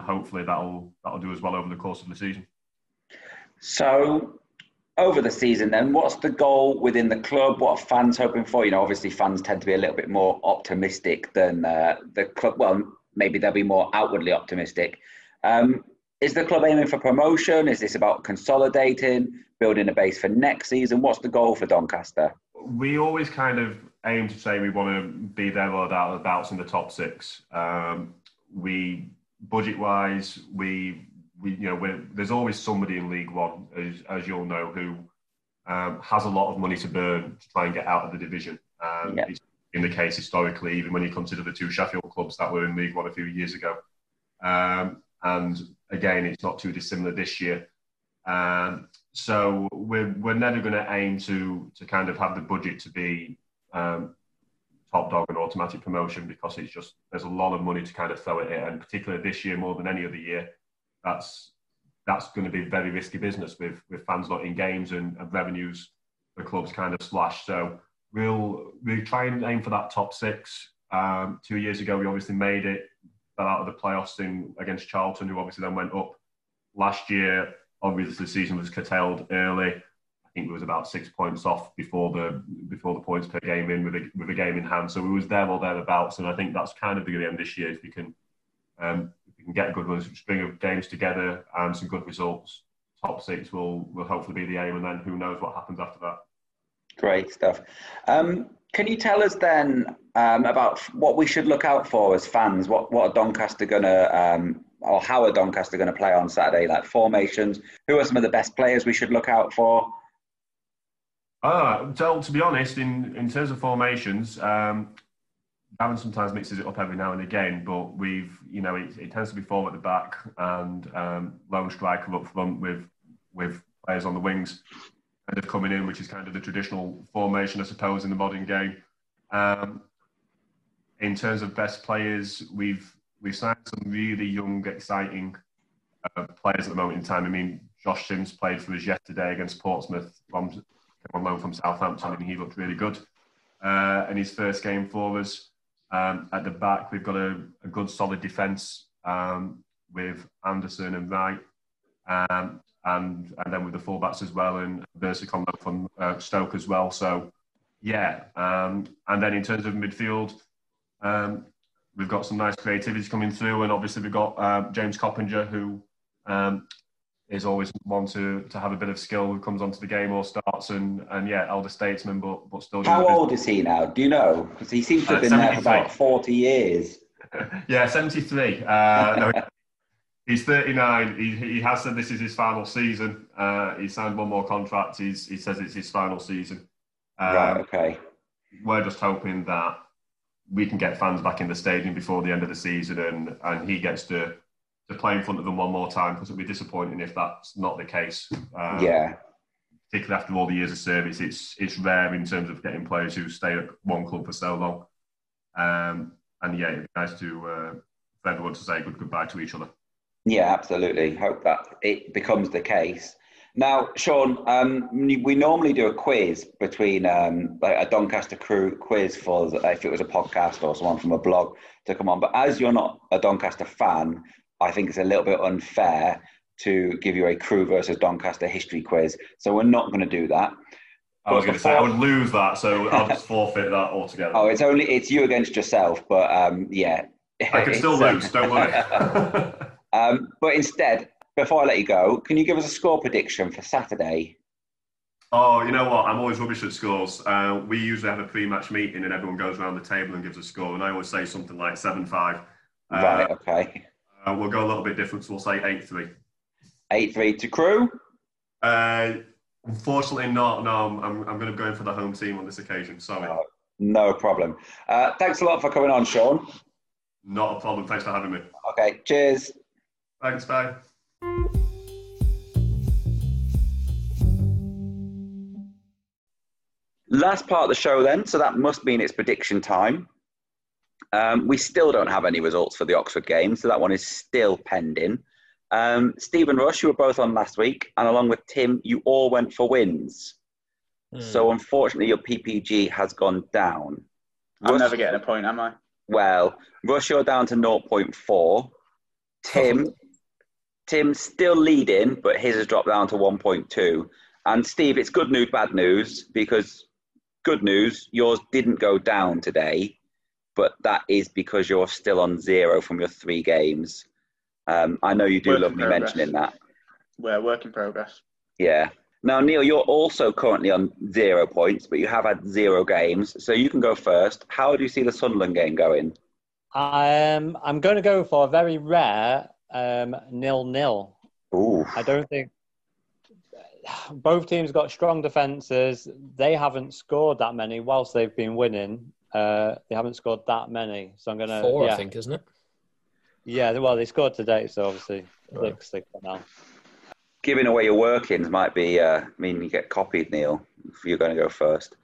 hopefully that'll do as well over the course of the season. So, over the season then, what's the goal within the club? What are fans hoping for? You know, obviously fans tend to be a little bit more optimistic than the club. Well, maybe they'll be more outwardly optimistic. Is the club aiming for promotion? Is this about consolidating, building a base for next season? What's the goal for Doncaster? We always kind of aim to say we want to be there or thereabouts in the top six. We, budget-wise, we, you know, there's always somebody in League One, as you'll know, who has a lot of money to burn to try and get out of the division. It's been the case historically, even when you consider the two Sheffield clubs that were in League One a few years ago. And again, it's not too dissimilar this year. So we're never going to aim to kind of have the budget to be top dog and automatic promotion, because it's just, there's a lot of money to kind of throw at it, and particularly this year more than any other year. That's going to be very risky business with fans not in games and revenues the club's kind of slashed. So we'll try and aim for that top six. 2 years ago, we obviously made it, fell out of the playoffs against Charlton, who obviously then went up. Last year, obviously, the season was curtailed early. I think we was about 6 points off before the points per game in with a game in hand. So we was there or thereabouts, and I think that's kind of going to end this year if we can. Get a good one, string of games together and some good results. Top six will hopefully be the aim, and then who knows what happens after that. Great stuff. Can you tell us then about what we should look out for as fans? What are Doncaster going to, or how are Doncaster going to play on Saturday? Like formations, who are some of the best players we should look out for? So to be honest, in terms of formations, Darren sometimes mixes it up every now and again, but it tends to be four at the back and lone striker up front with players on the wings kind of coming in, which is kind of the traditional formation, I suppose, in the modern game. In terms of best players, we've signed some really young, exciting players at the moment in time. I mean, Josh Sims played for us yesterday against Portsmouth, came on loan from Southampton, and he looked really good in his first game for us. At the back, we've got a good solid defence with Anderson and Wright, and then with the fullbacks as well, and Versicon from Stoke as well. So, yeah. And then in terms of midfield, we've got some nice creativities coming through, and obviously we've got James Coppinger, who is always one to have a bit of skill, who comes onto the game or starts, and elder statesman, but still. How old is he now? Do you know? Because he seems to have been there for about 40 years. Yeah, 73. No, he's 39. He has said this is his final season. He signed one more contract. He says it's his final season. Right, okay. We're just hoping that we can get fans back in the stadium before the end of the season, and he gets to play in front of them one more time, because it'd be disappointing if that's not the case. Particularly after all the years of service, it's rare in terms of getting players who stay at one club for so long. It'd be nice for everyone to say goodbye to each other. Yeah, absolutely. Hope that it becomes the case. Now, Sean, we normally do a quiz between like a Doncaster Crew quiz for if it was a podcast or someone from a blog to come on. But as you're not a Doncaster fan, I think it's a little bit unfair to give you a Crewe versus Doncaster history quiz. So we're not going to do that. I was going to say, I would lose that, so I'll just forfeit that altogether. Oh, it's you against yourself, but I could still lose, don't worry. But instead, before I let you go, can you give us a score prediction for Saturday? Oh, you know what? I'm always rubbish at scores. We usually have a pre-match meeting and everyone goes around the table and gives a score. And I always say something like 7-5. Right, okay. We'll go a little bit different, so we'll say 8-3. 8-3 to Crewe? Unfortunately not. No, I'm going to go in for the home team on this occasion. Sorry. Oh, no problem. Thanks a lot for coming on, Sean. Not a problem. Thanks for having me. Okay, cheers. Thanks, bye. Last part of the show then, so that must mean it's prediction time. We still don't have any results for the Oxford game, so that one is still pending. Steve and Rush, you were both on last week, and along with Tim, you all went for wins. So unfortunately, your PPG has gone down. I'm never getting a point, am I? Well, Rush, you're down to 0.4. Tim's still leading, but his has dropped down to 1.2. And Steve, it's good news, bad news, because... Good news, yours didn't go down today, but that is because you're still on zero from your three games. I know you do love me mentioning that. We're work in progress. Yeah. Now, Neil, you're also currently on 0 points, but you have had 0 games, so you can go first. How do you see the Sunderland game going? I'm going to go for a very rare 0-0. Ooh. I don't think... Both teams got strong defences. They haven't scored that many whilst they've been winning. They haven't scored that many. So I'm going to... 4, yeah. I think, isn't it? Yeah, well, they scored today, so obviously... Right. Now. Giving away your workings might be... mean you get copied, Neil, if you're going to go first.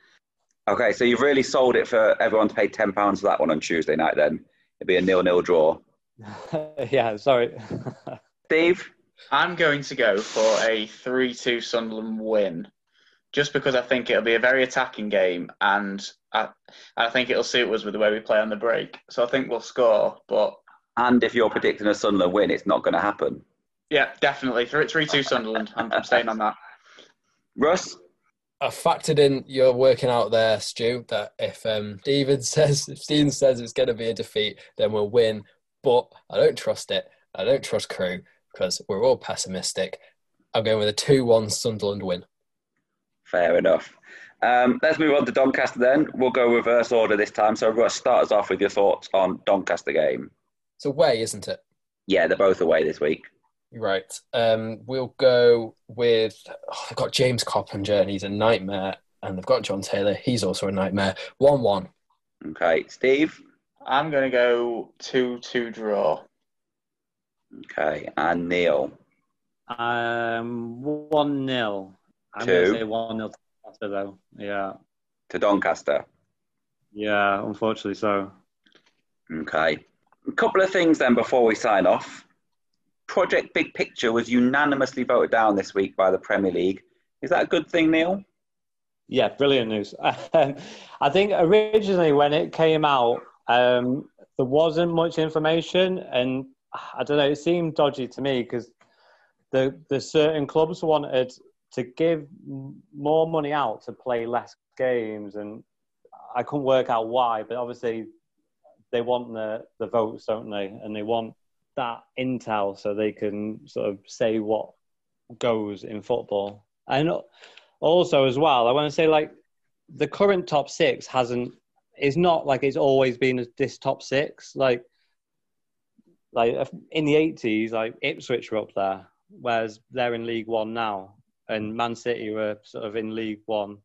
Okay, so you've really sold it for everyone to pay £10 for that one on Tuesday night, then. It'd be a 0-0 draw. Yeah, sorry. Steve? I'm going to go for a 3-2 Sunderland win, just because I think it'll be a very attacking game, and I think it'll suit us with the way we play on the break. So I think we'll score, but... And if you're predicting a Sunderland win, it's not going to happen. Yeah, definitely. 3-2 Sunderland. I'm staying on that. Russ? I factored in your working out there, Stu, that if Stephen says it's going to be a defeat, then we'll win. But I don't trust it. I don't trust Crewe, because we're all pessimistic. I'm going with a 2-1 Sunderland win. Fair enough. Let's move on to Doncaster then. We'll go reverse order this time. So, Russ, start us off with your thoughts on Doncaster game. It's away, isn't it? Yeah, they're both away this week. Right. We'll go with... Oh, they've got James Copeland, and he's a nightmare. And they've got John Taylor. He's also a nightmare. 1-1. Okay. Steve? I'm going to go 2-2 draw. Okay, and Neil? 1-0. I'm going to say 1-0 to Doncaster, though. Yeah. To Doncaster? Yeah, unfortunately so. Okay. A couple of things then before we sign off. Project Big Picture was unanimously voted down this week by the Premier League. Is that a good thing, Neil? Yeah, brilliant news. I think originally when it came out, there wasn't much information, and I don't know, it seemed dodgy to me because the certain clubs wanted to give more money out to play less games, and I couldn't work out why, but obviously they want the votes, don't they? And they want that intel so they can sort of say what goes in football. And also as well, I want to say, like, the current top six is not like it's always been this top six. Like in the 80s, like Ipswich were up there, whereas they're in League One now, and Man City were sort of in League One,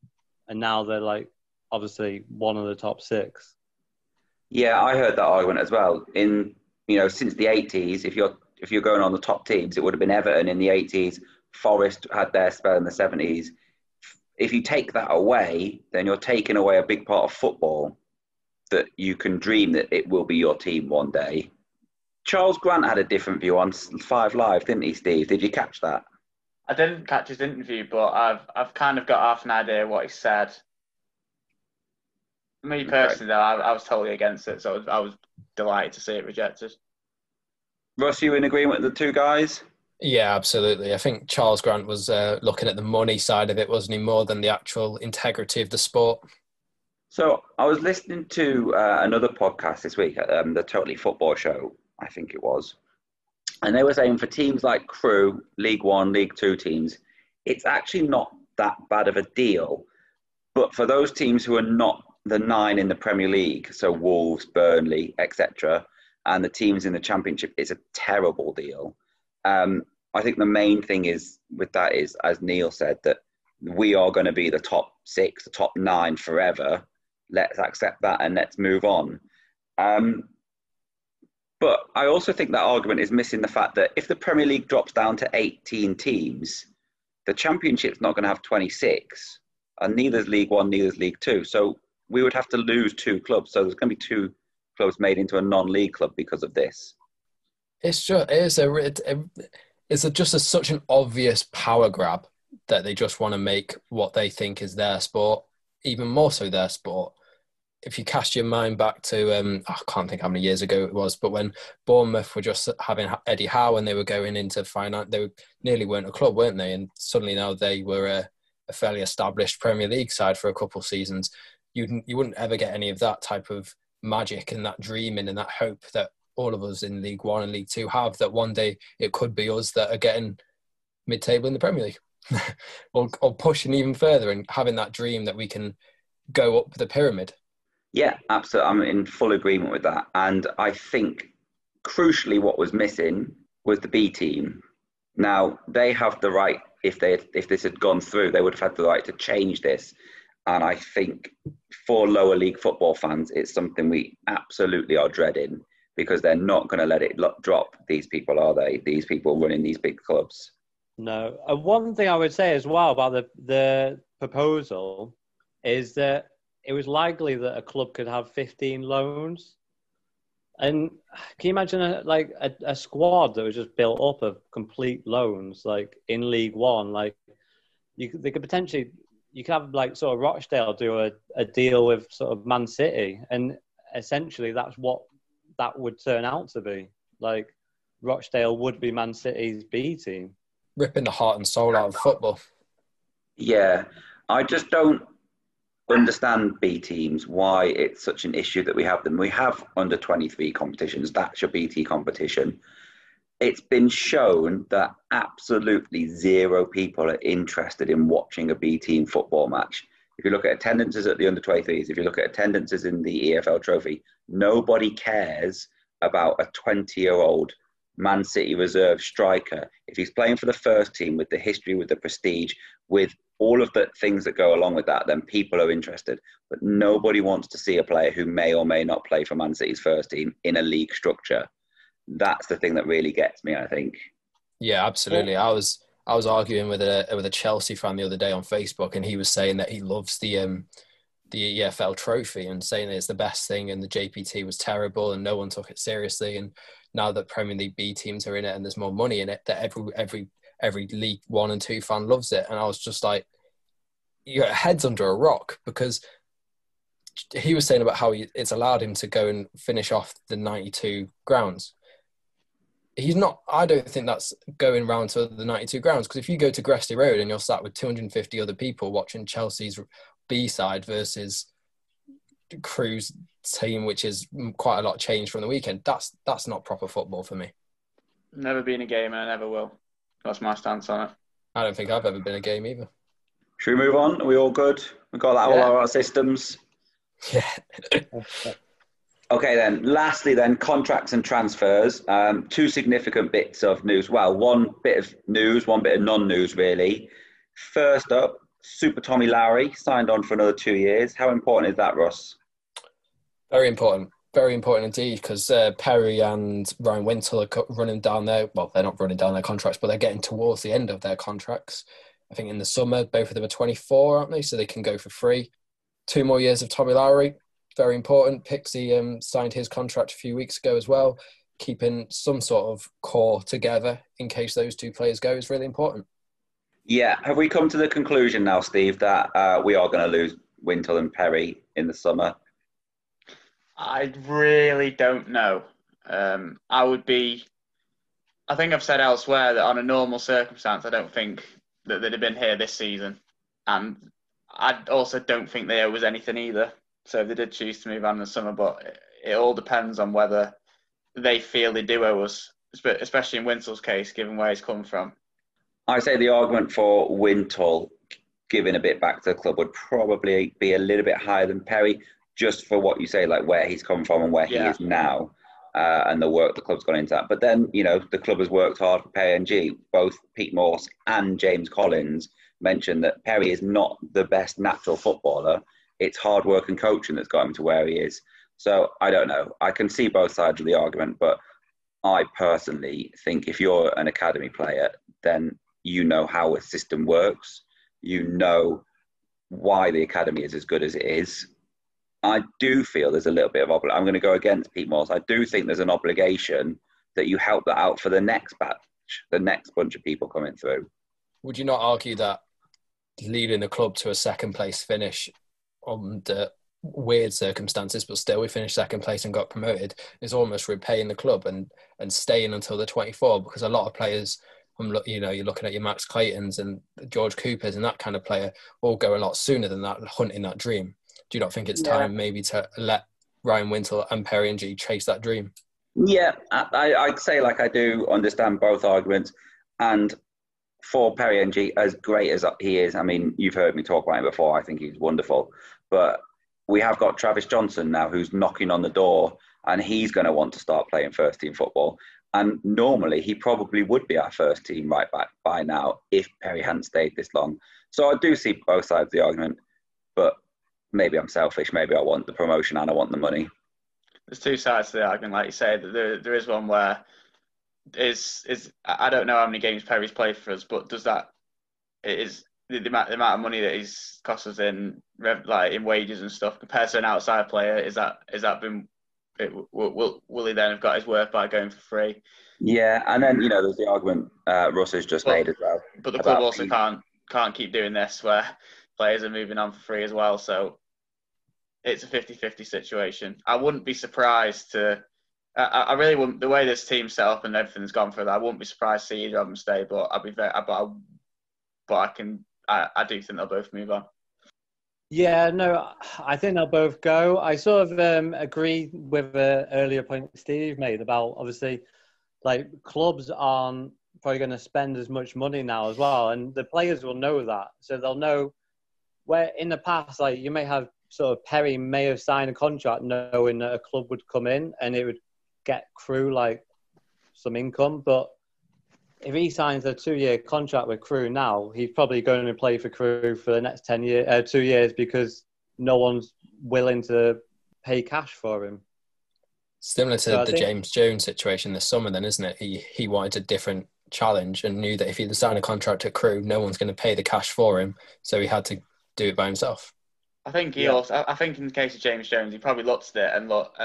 and now they're like obviously one of the top six. Yeah, I heard that argument as well. Since the 80s, if you're going on the top teams, it would have been Everton in the 80s. Forest had their spell in the 70s. If you take that away, then you're taking away a big part of football that you can dream that it will be your team one day. Charles Grant had a different view on 5 Live, didn't he, Steve? Did you catch that? I didn't catch his interview, but I've kind of got half an idea what he said. Me personally, though, I was totally against it, so I was delighted to see it rejected. Russ, you in agreement with the two guys? Yeah, absolutely. I think Charles Grant was looking at the money side of it, wasn't he, more than the actual integrity of the sport? So I was listening to another podcast this week, the Totally Football Show, I think it was. And they were saying for teams like Crewe, League One, League Two teams, it's actually not that bad of a deal. But for those teams who are not the nine in the Premier League, so Wolves, Burnley, etc., and the teams in the Championship, it's a terrible deal. I think the main thing is with that is, as Neil said, that we are going to be the top six, the top nine forever. Let's accept that and let's move on. But I also think that argument is missing the fact that if the Premier League drops down to 18 teams, the Championship's not going to have 26, and neither's League One, neither's League Two. So we would have to lose two clubs. So there's going to be two clubs made into a non-league club because of this. It's just it's such an obvious power grab that they just want to make what they think is their sport, even more so their sport. If you cast your mind back to, I can't think how many years ago it was, but when Bournemouth were just having Eddie Howe and they were going into finance, they nearly weren't a club, weren't they? And suddenly now they were a fairly established Premier League side for a couple of seasons. You wouldn't ever get any of that type of magic and that dreaming and that hope that all of us in League One and League Two have, that one day it could be us that are getting mid-table in the Premier League. or pushing even further and having that dream that we can go up the pyramid. Yeah, absolutely. I'm in full agreement with that. And I think, crucially, what was missing was the B team. Now, they have the right, if this had gone through, they would have had the right to change this. And I think for lower league football fans, it's something we absolutely are dreading, because they're not going to let it drop, these people, are they? These people running these big clubs. No. And one thing I would say as well about the proposal is that it was likely that a club could have 15 loans. And can you imagine a squad that was just built up of complete loans, like in League One? Like you could have like sort of Rochdale do a deal with sort of Man City, and essentially that's what that would turn out to be. Like Rochdale would be Man City's B team. Ripping the heart and soul out of football. Yeah, I just don't understand B teams, why it's such an issue that we have them. We have under 23 competitions. That's your BT competition. It's been shown that absolutely zero people are interested in watching a B team football match. If you look at attendances at the under 23s, if you look at attendances in the EFL Trophy, nobody cares about a 20-year-old Man City reserve striker. If he's playing for the first team with the history, with the prestige, with all of the things that go along with that, then people are interested. But nobody wants to see a player who may or may not play for Man City's first team in a league structure. That's the thing that really gets me, I think. Yeah, absolutely. I was arguing with a Chelsea fan the other day on Facebook, and he was saying that he loves the EFL Trophy and saying it's the best thing, and the JPT was terrible and no one took it seriously, and now that Premier League B teams are in it and there's more money in it, that every League One and Two fan loves it. And I was just like, your head's under a rock, because he was saying about how it's allowed him to go and finish off the 92 grounds. He's not, I don't think that's going round to the 92 grounds, because if you go to Gresty Road and you're sat with 250 other people watching Chelsea's B-side versus Crewe's team, which is quite a lot changed from the weekend, that's not proper football for me. Never been a gamer, never will. That's my stance on it. I don't think I've ever been a game either. Should we move on? Are we all good? We've got that all out of our systems. Yeah. Okay then, lastly then, contracts and transfers. Two significant bits of news. Well, one bit of news, one bit of non-news really. First up, Super Tommy Lowry signed on for another 2 years. How important is that, Russ? Very important indeed, because Perry and Ryan Wintle are running down their, well, they're not running down their contracts, but they're getting towards the end of their contracts. I think in the summer, both of them are 24, aren't they? So they can go for free. 2 more years of Tommy Lowry, very important. Pixie signed his contract a few weeks ago as well. Keeping some sort of core together in case those two players go is really important. Yeah. Have we come to the conclusion now, Steve, that we are going to lose Wintle and Perry in the summer? I really don't know. I think I've said elsewhere that on a normal circumstance, I don't think that they'd have been here this season. And I also don't think they owe us anything either. So they did choose to move on in the summer, but it all depends on whether they feel they do owe us, especially in Wintle's case, given where he's come from. I say the argument for Wintle giving a bit back to the club would probably be a little bit higher than Perry, just for what you say, like where he's come from and where he is now, and the work the club's gone into that. But then, you know, the club has worked hard for Perry and G. Both Pete Morse and James Collins mentioned that Perry is not the best natural footballer. It's hard work and coaching that's got him to where he is. So I don't know. I can see both sides of the argument, but I personally think if you're an academy player, then you know how a system works. You know why the academy is as good as it is. I do feel there's a little bit of obligation. I'm going to go against Pete Morse. I do think there's an obligation that you help that out for the next batch, the next bunch of people coming through. Would you not argue that leading the club to a second place finish on the weird circumstances, but still we finished second place and got promoted, is almost repaying the club and staying until the 24? Because a lot of players, you know, you're looking at your Max Claytons and George Coopers and that kind of player, all go a lot sooner than that, hunting that dream. Do you not think it's time maybe to let Ryan Wintle and Perry and G chase that dream? Yeah, I'd say like I do understand both arguments. And for Perry and G, as great as he is, I mean, you've heard me talk about him before. I think he's wonderful. But we have got Travis Johnson now who's knocking on the door, and he's going to want to start playing first-team football. And normally he probably would be our first team right back by now if Perry hadn't stayed this long. So I do see both sides of the argument, but maybe I'm selfish. Maybe I want the promotion and I want the money. There's two sides to the argument. Like you say, there is one where is I don't know how many games Perry's played for us, but does that, it is the amount of money that he's cost us in wages and stuff compared to an outside player, is that been, will he then have got his worth by going for free? Yeah, and then, you know, there's the argument Russ has just made as well. But the club also can't keep doing this where players are moving on for free as well, so it's a 50-50 situation. I wouldn't be surprised to... I really wouldn't... The way this team's set up and everything's gone for that, I wouldn't be surprised to see either of them stay, but I'd be very... I do think they'll both move on. Yeah, no, I think they'll both go. I sort of agree with the earlier point Steve made about, obviously, like, clubs aren't probably going to spend as much money now as well, and the players will know that. So they'll know where in the past, like, you may have sort of Perry may have signed a contract knowing that a club would come in and it would get Crewe, like, some income. But if he signs a 2-year contract with Crewe now, he's probably going to play for Crewe for the next 2 years because no one's willing to pay cash for him. Similar to James Jones situation this summer then, isn't it? He wanted a different challenge and knew that if he'd signed a contract at Crewe, no one's going to pay the cash for him, so he had to do it by himself. I think I think in the case of James Jones, he probably looked at it and looked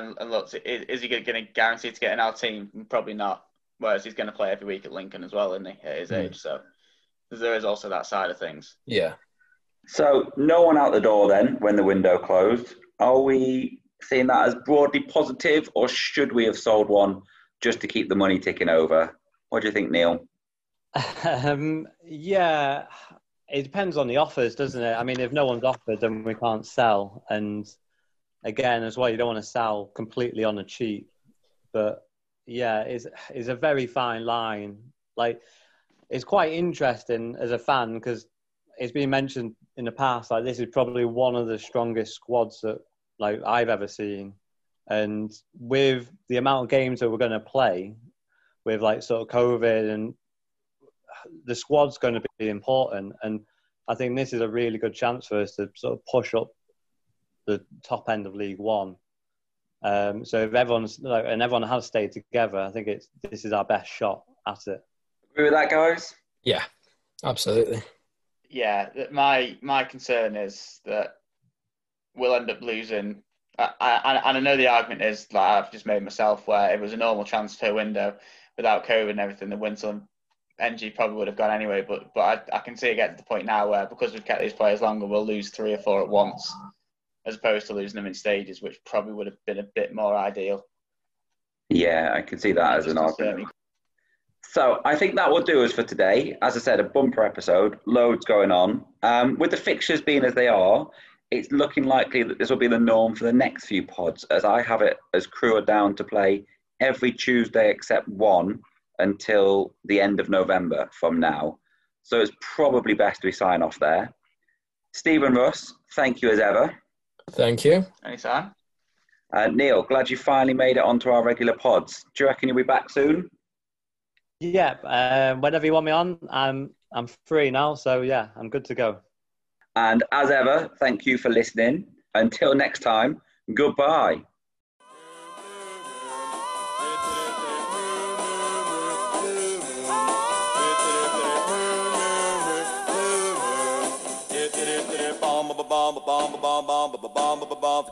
at, is he going to guarantee to get in our team? Probably not. Whereas he's going to play every week at Lincoln as well, isn't he, at his age? So there is also that side of things. Yeah. So no one out the door then when the window closed. Are we seeing that as broadly positive, or should we have sold one just to keep the money ticking over? What do you think, Neil? Yeah, it depends on the offers, doesn't it? I mean, if no one's offered, then we can't sell. And again, as well, you don't want to sell completely on the cheap. But... yeah, it's a very fine line. Like, it's quite interesting as a fan because it's been mentioned in the past. Like, this is probably one of the strongest squads that like I've ever seen, and with the amount of games that we're going to play, with like sort of COVID, and the squad's going to be important. And I think this is a really good chance for us to sort of push up the top end of League One. So if everyone has stayed together, I think this is our best shot at it. Agree with that, guys? Yeah, absolutely. Yeah, my concern is that we'll end up losing. I know the argument is like I've just made myself, where it was a normal transfer window without COVID and everything. The Wintle and NG probably would have gone anyway, but I can see it getting to the point now where because we've kept these players longer, we'll lose 3 or 4 at once, as opposed to losing them in stages, which probably would have been a bit more ideal. Yeah, I can see that as an argument. So I think that will do us for today. As I said, a bumper episode, loads going on. With the fixtures being as they are, it's looking likely that this will be the norm for the next few pods, as I have it as Crewe are down to play every Tuesday except one until the end of November from now. So it's probably best we sign off there. Steve and Russ, thank you as ever. Thank you. Anytime. Neil, glad you finally made it onto our regular pods. Do you reckon you'll be back soon? Yeah, whenever you want me on, I'm free now, so yeah, I'm good to go. And as ever, thank you for listening. Until next time, goodbye.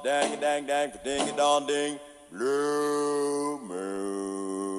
Dang dang dang ding dong ding blue moon.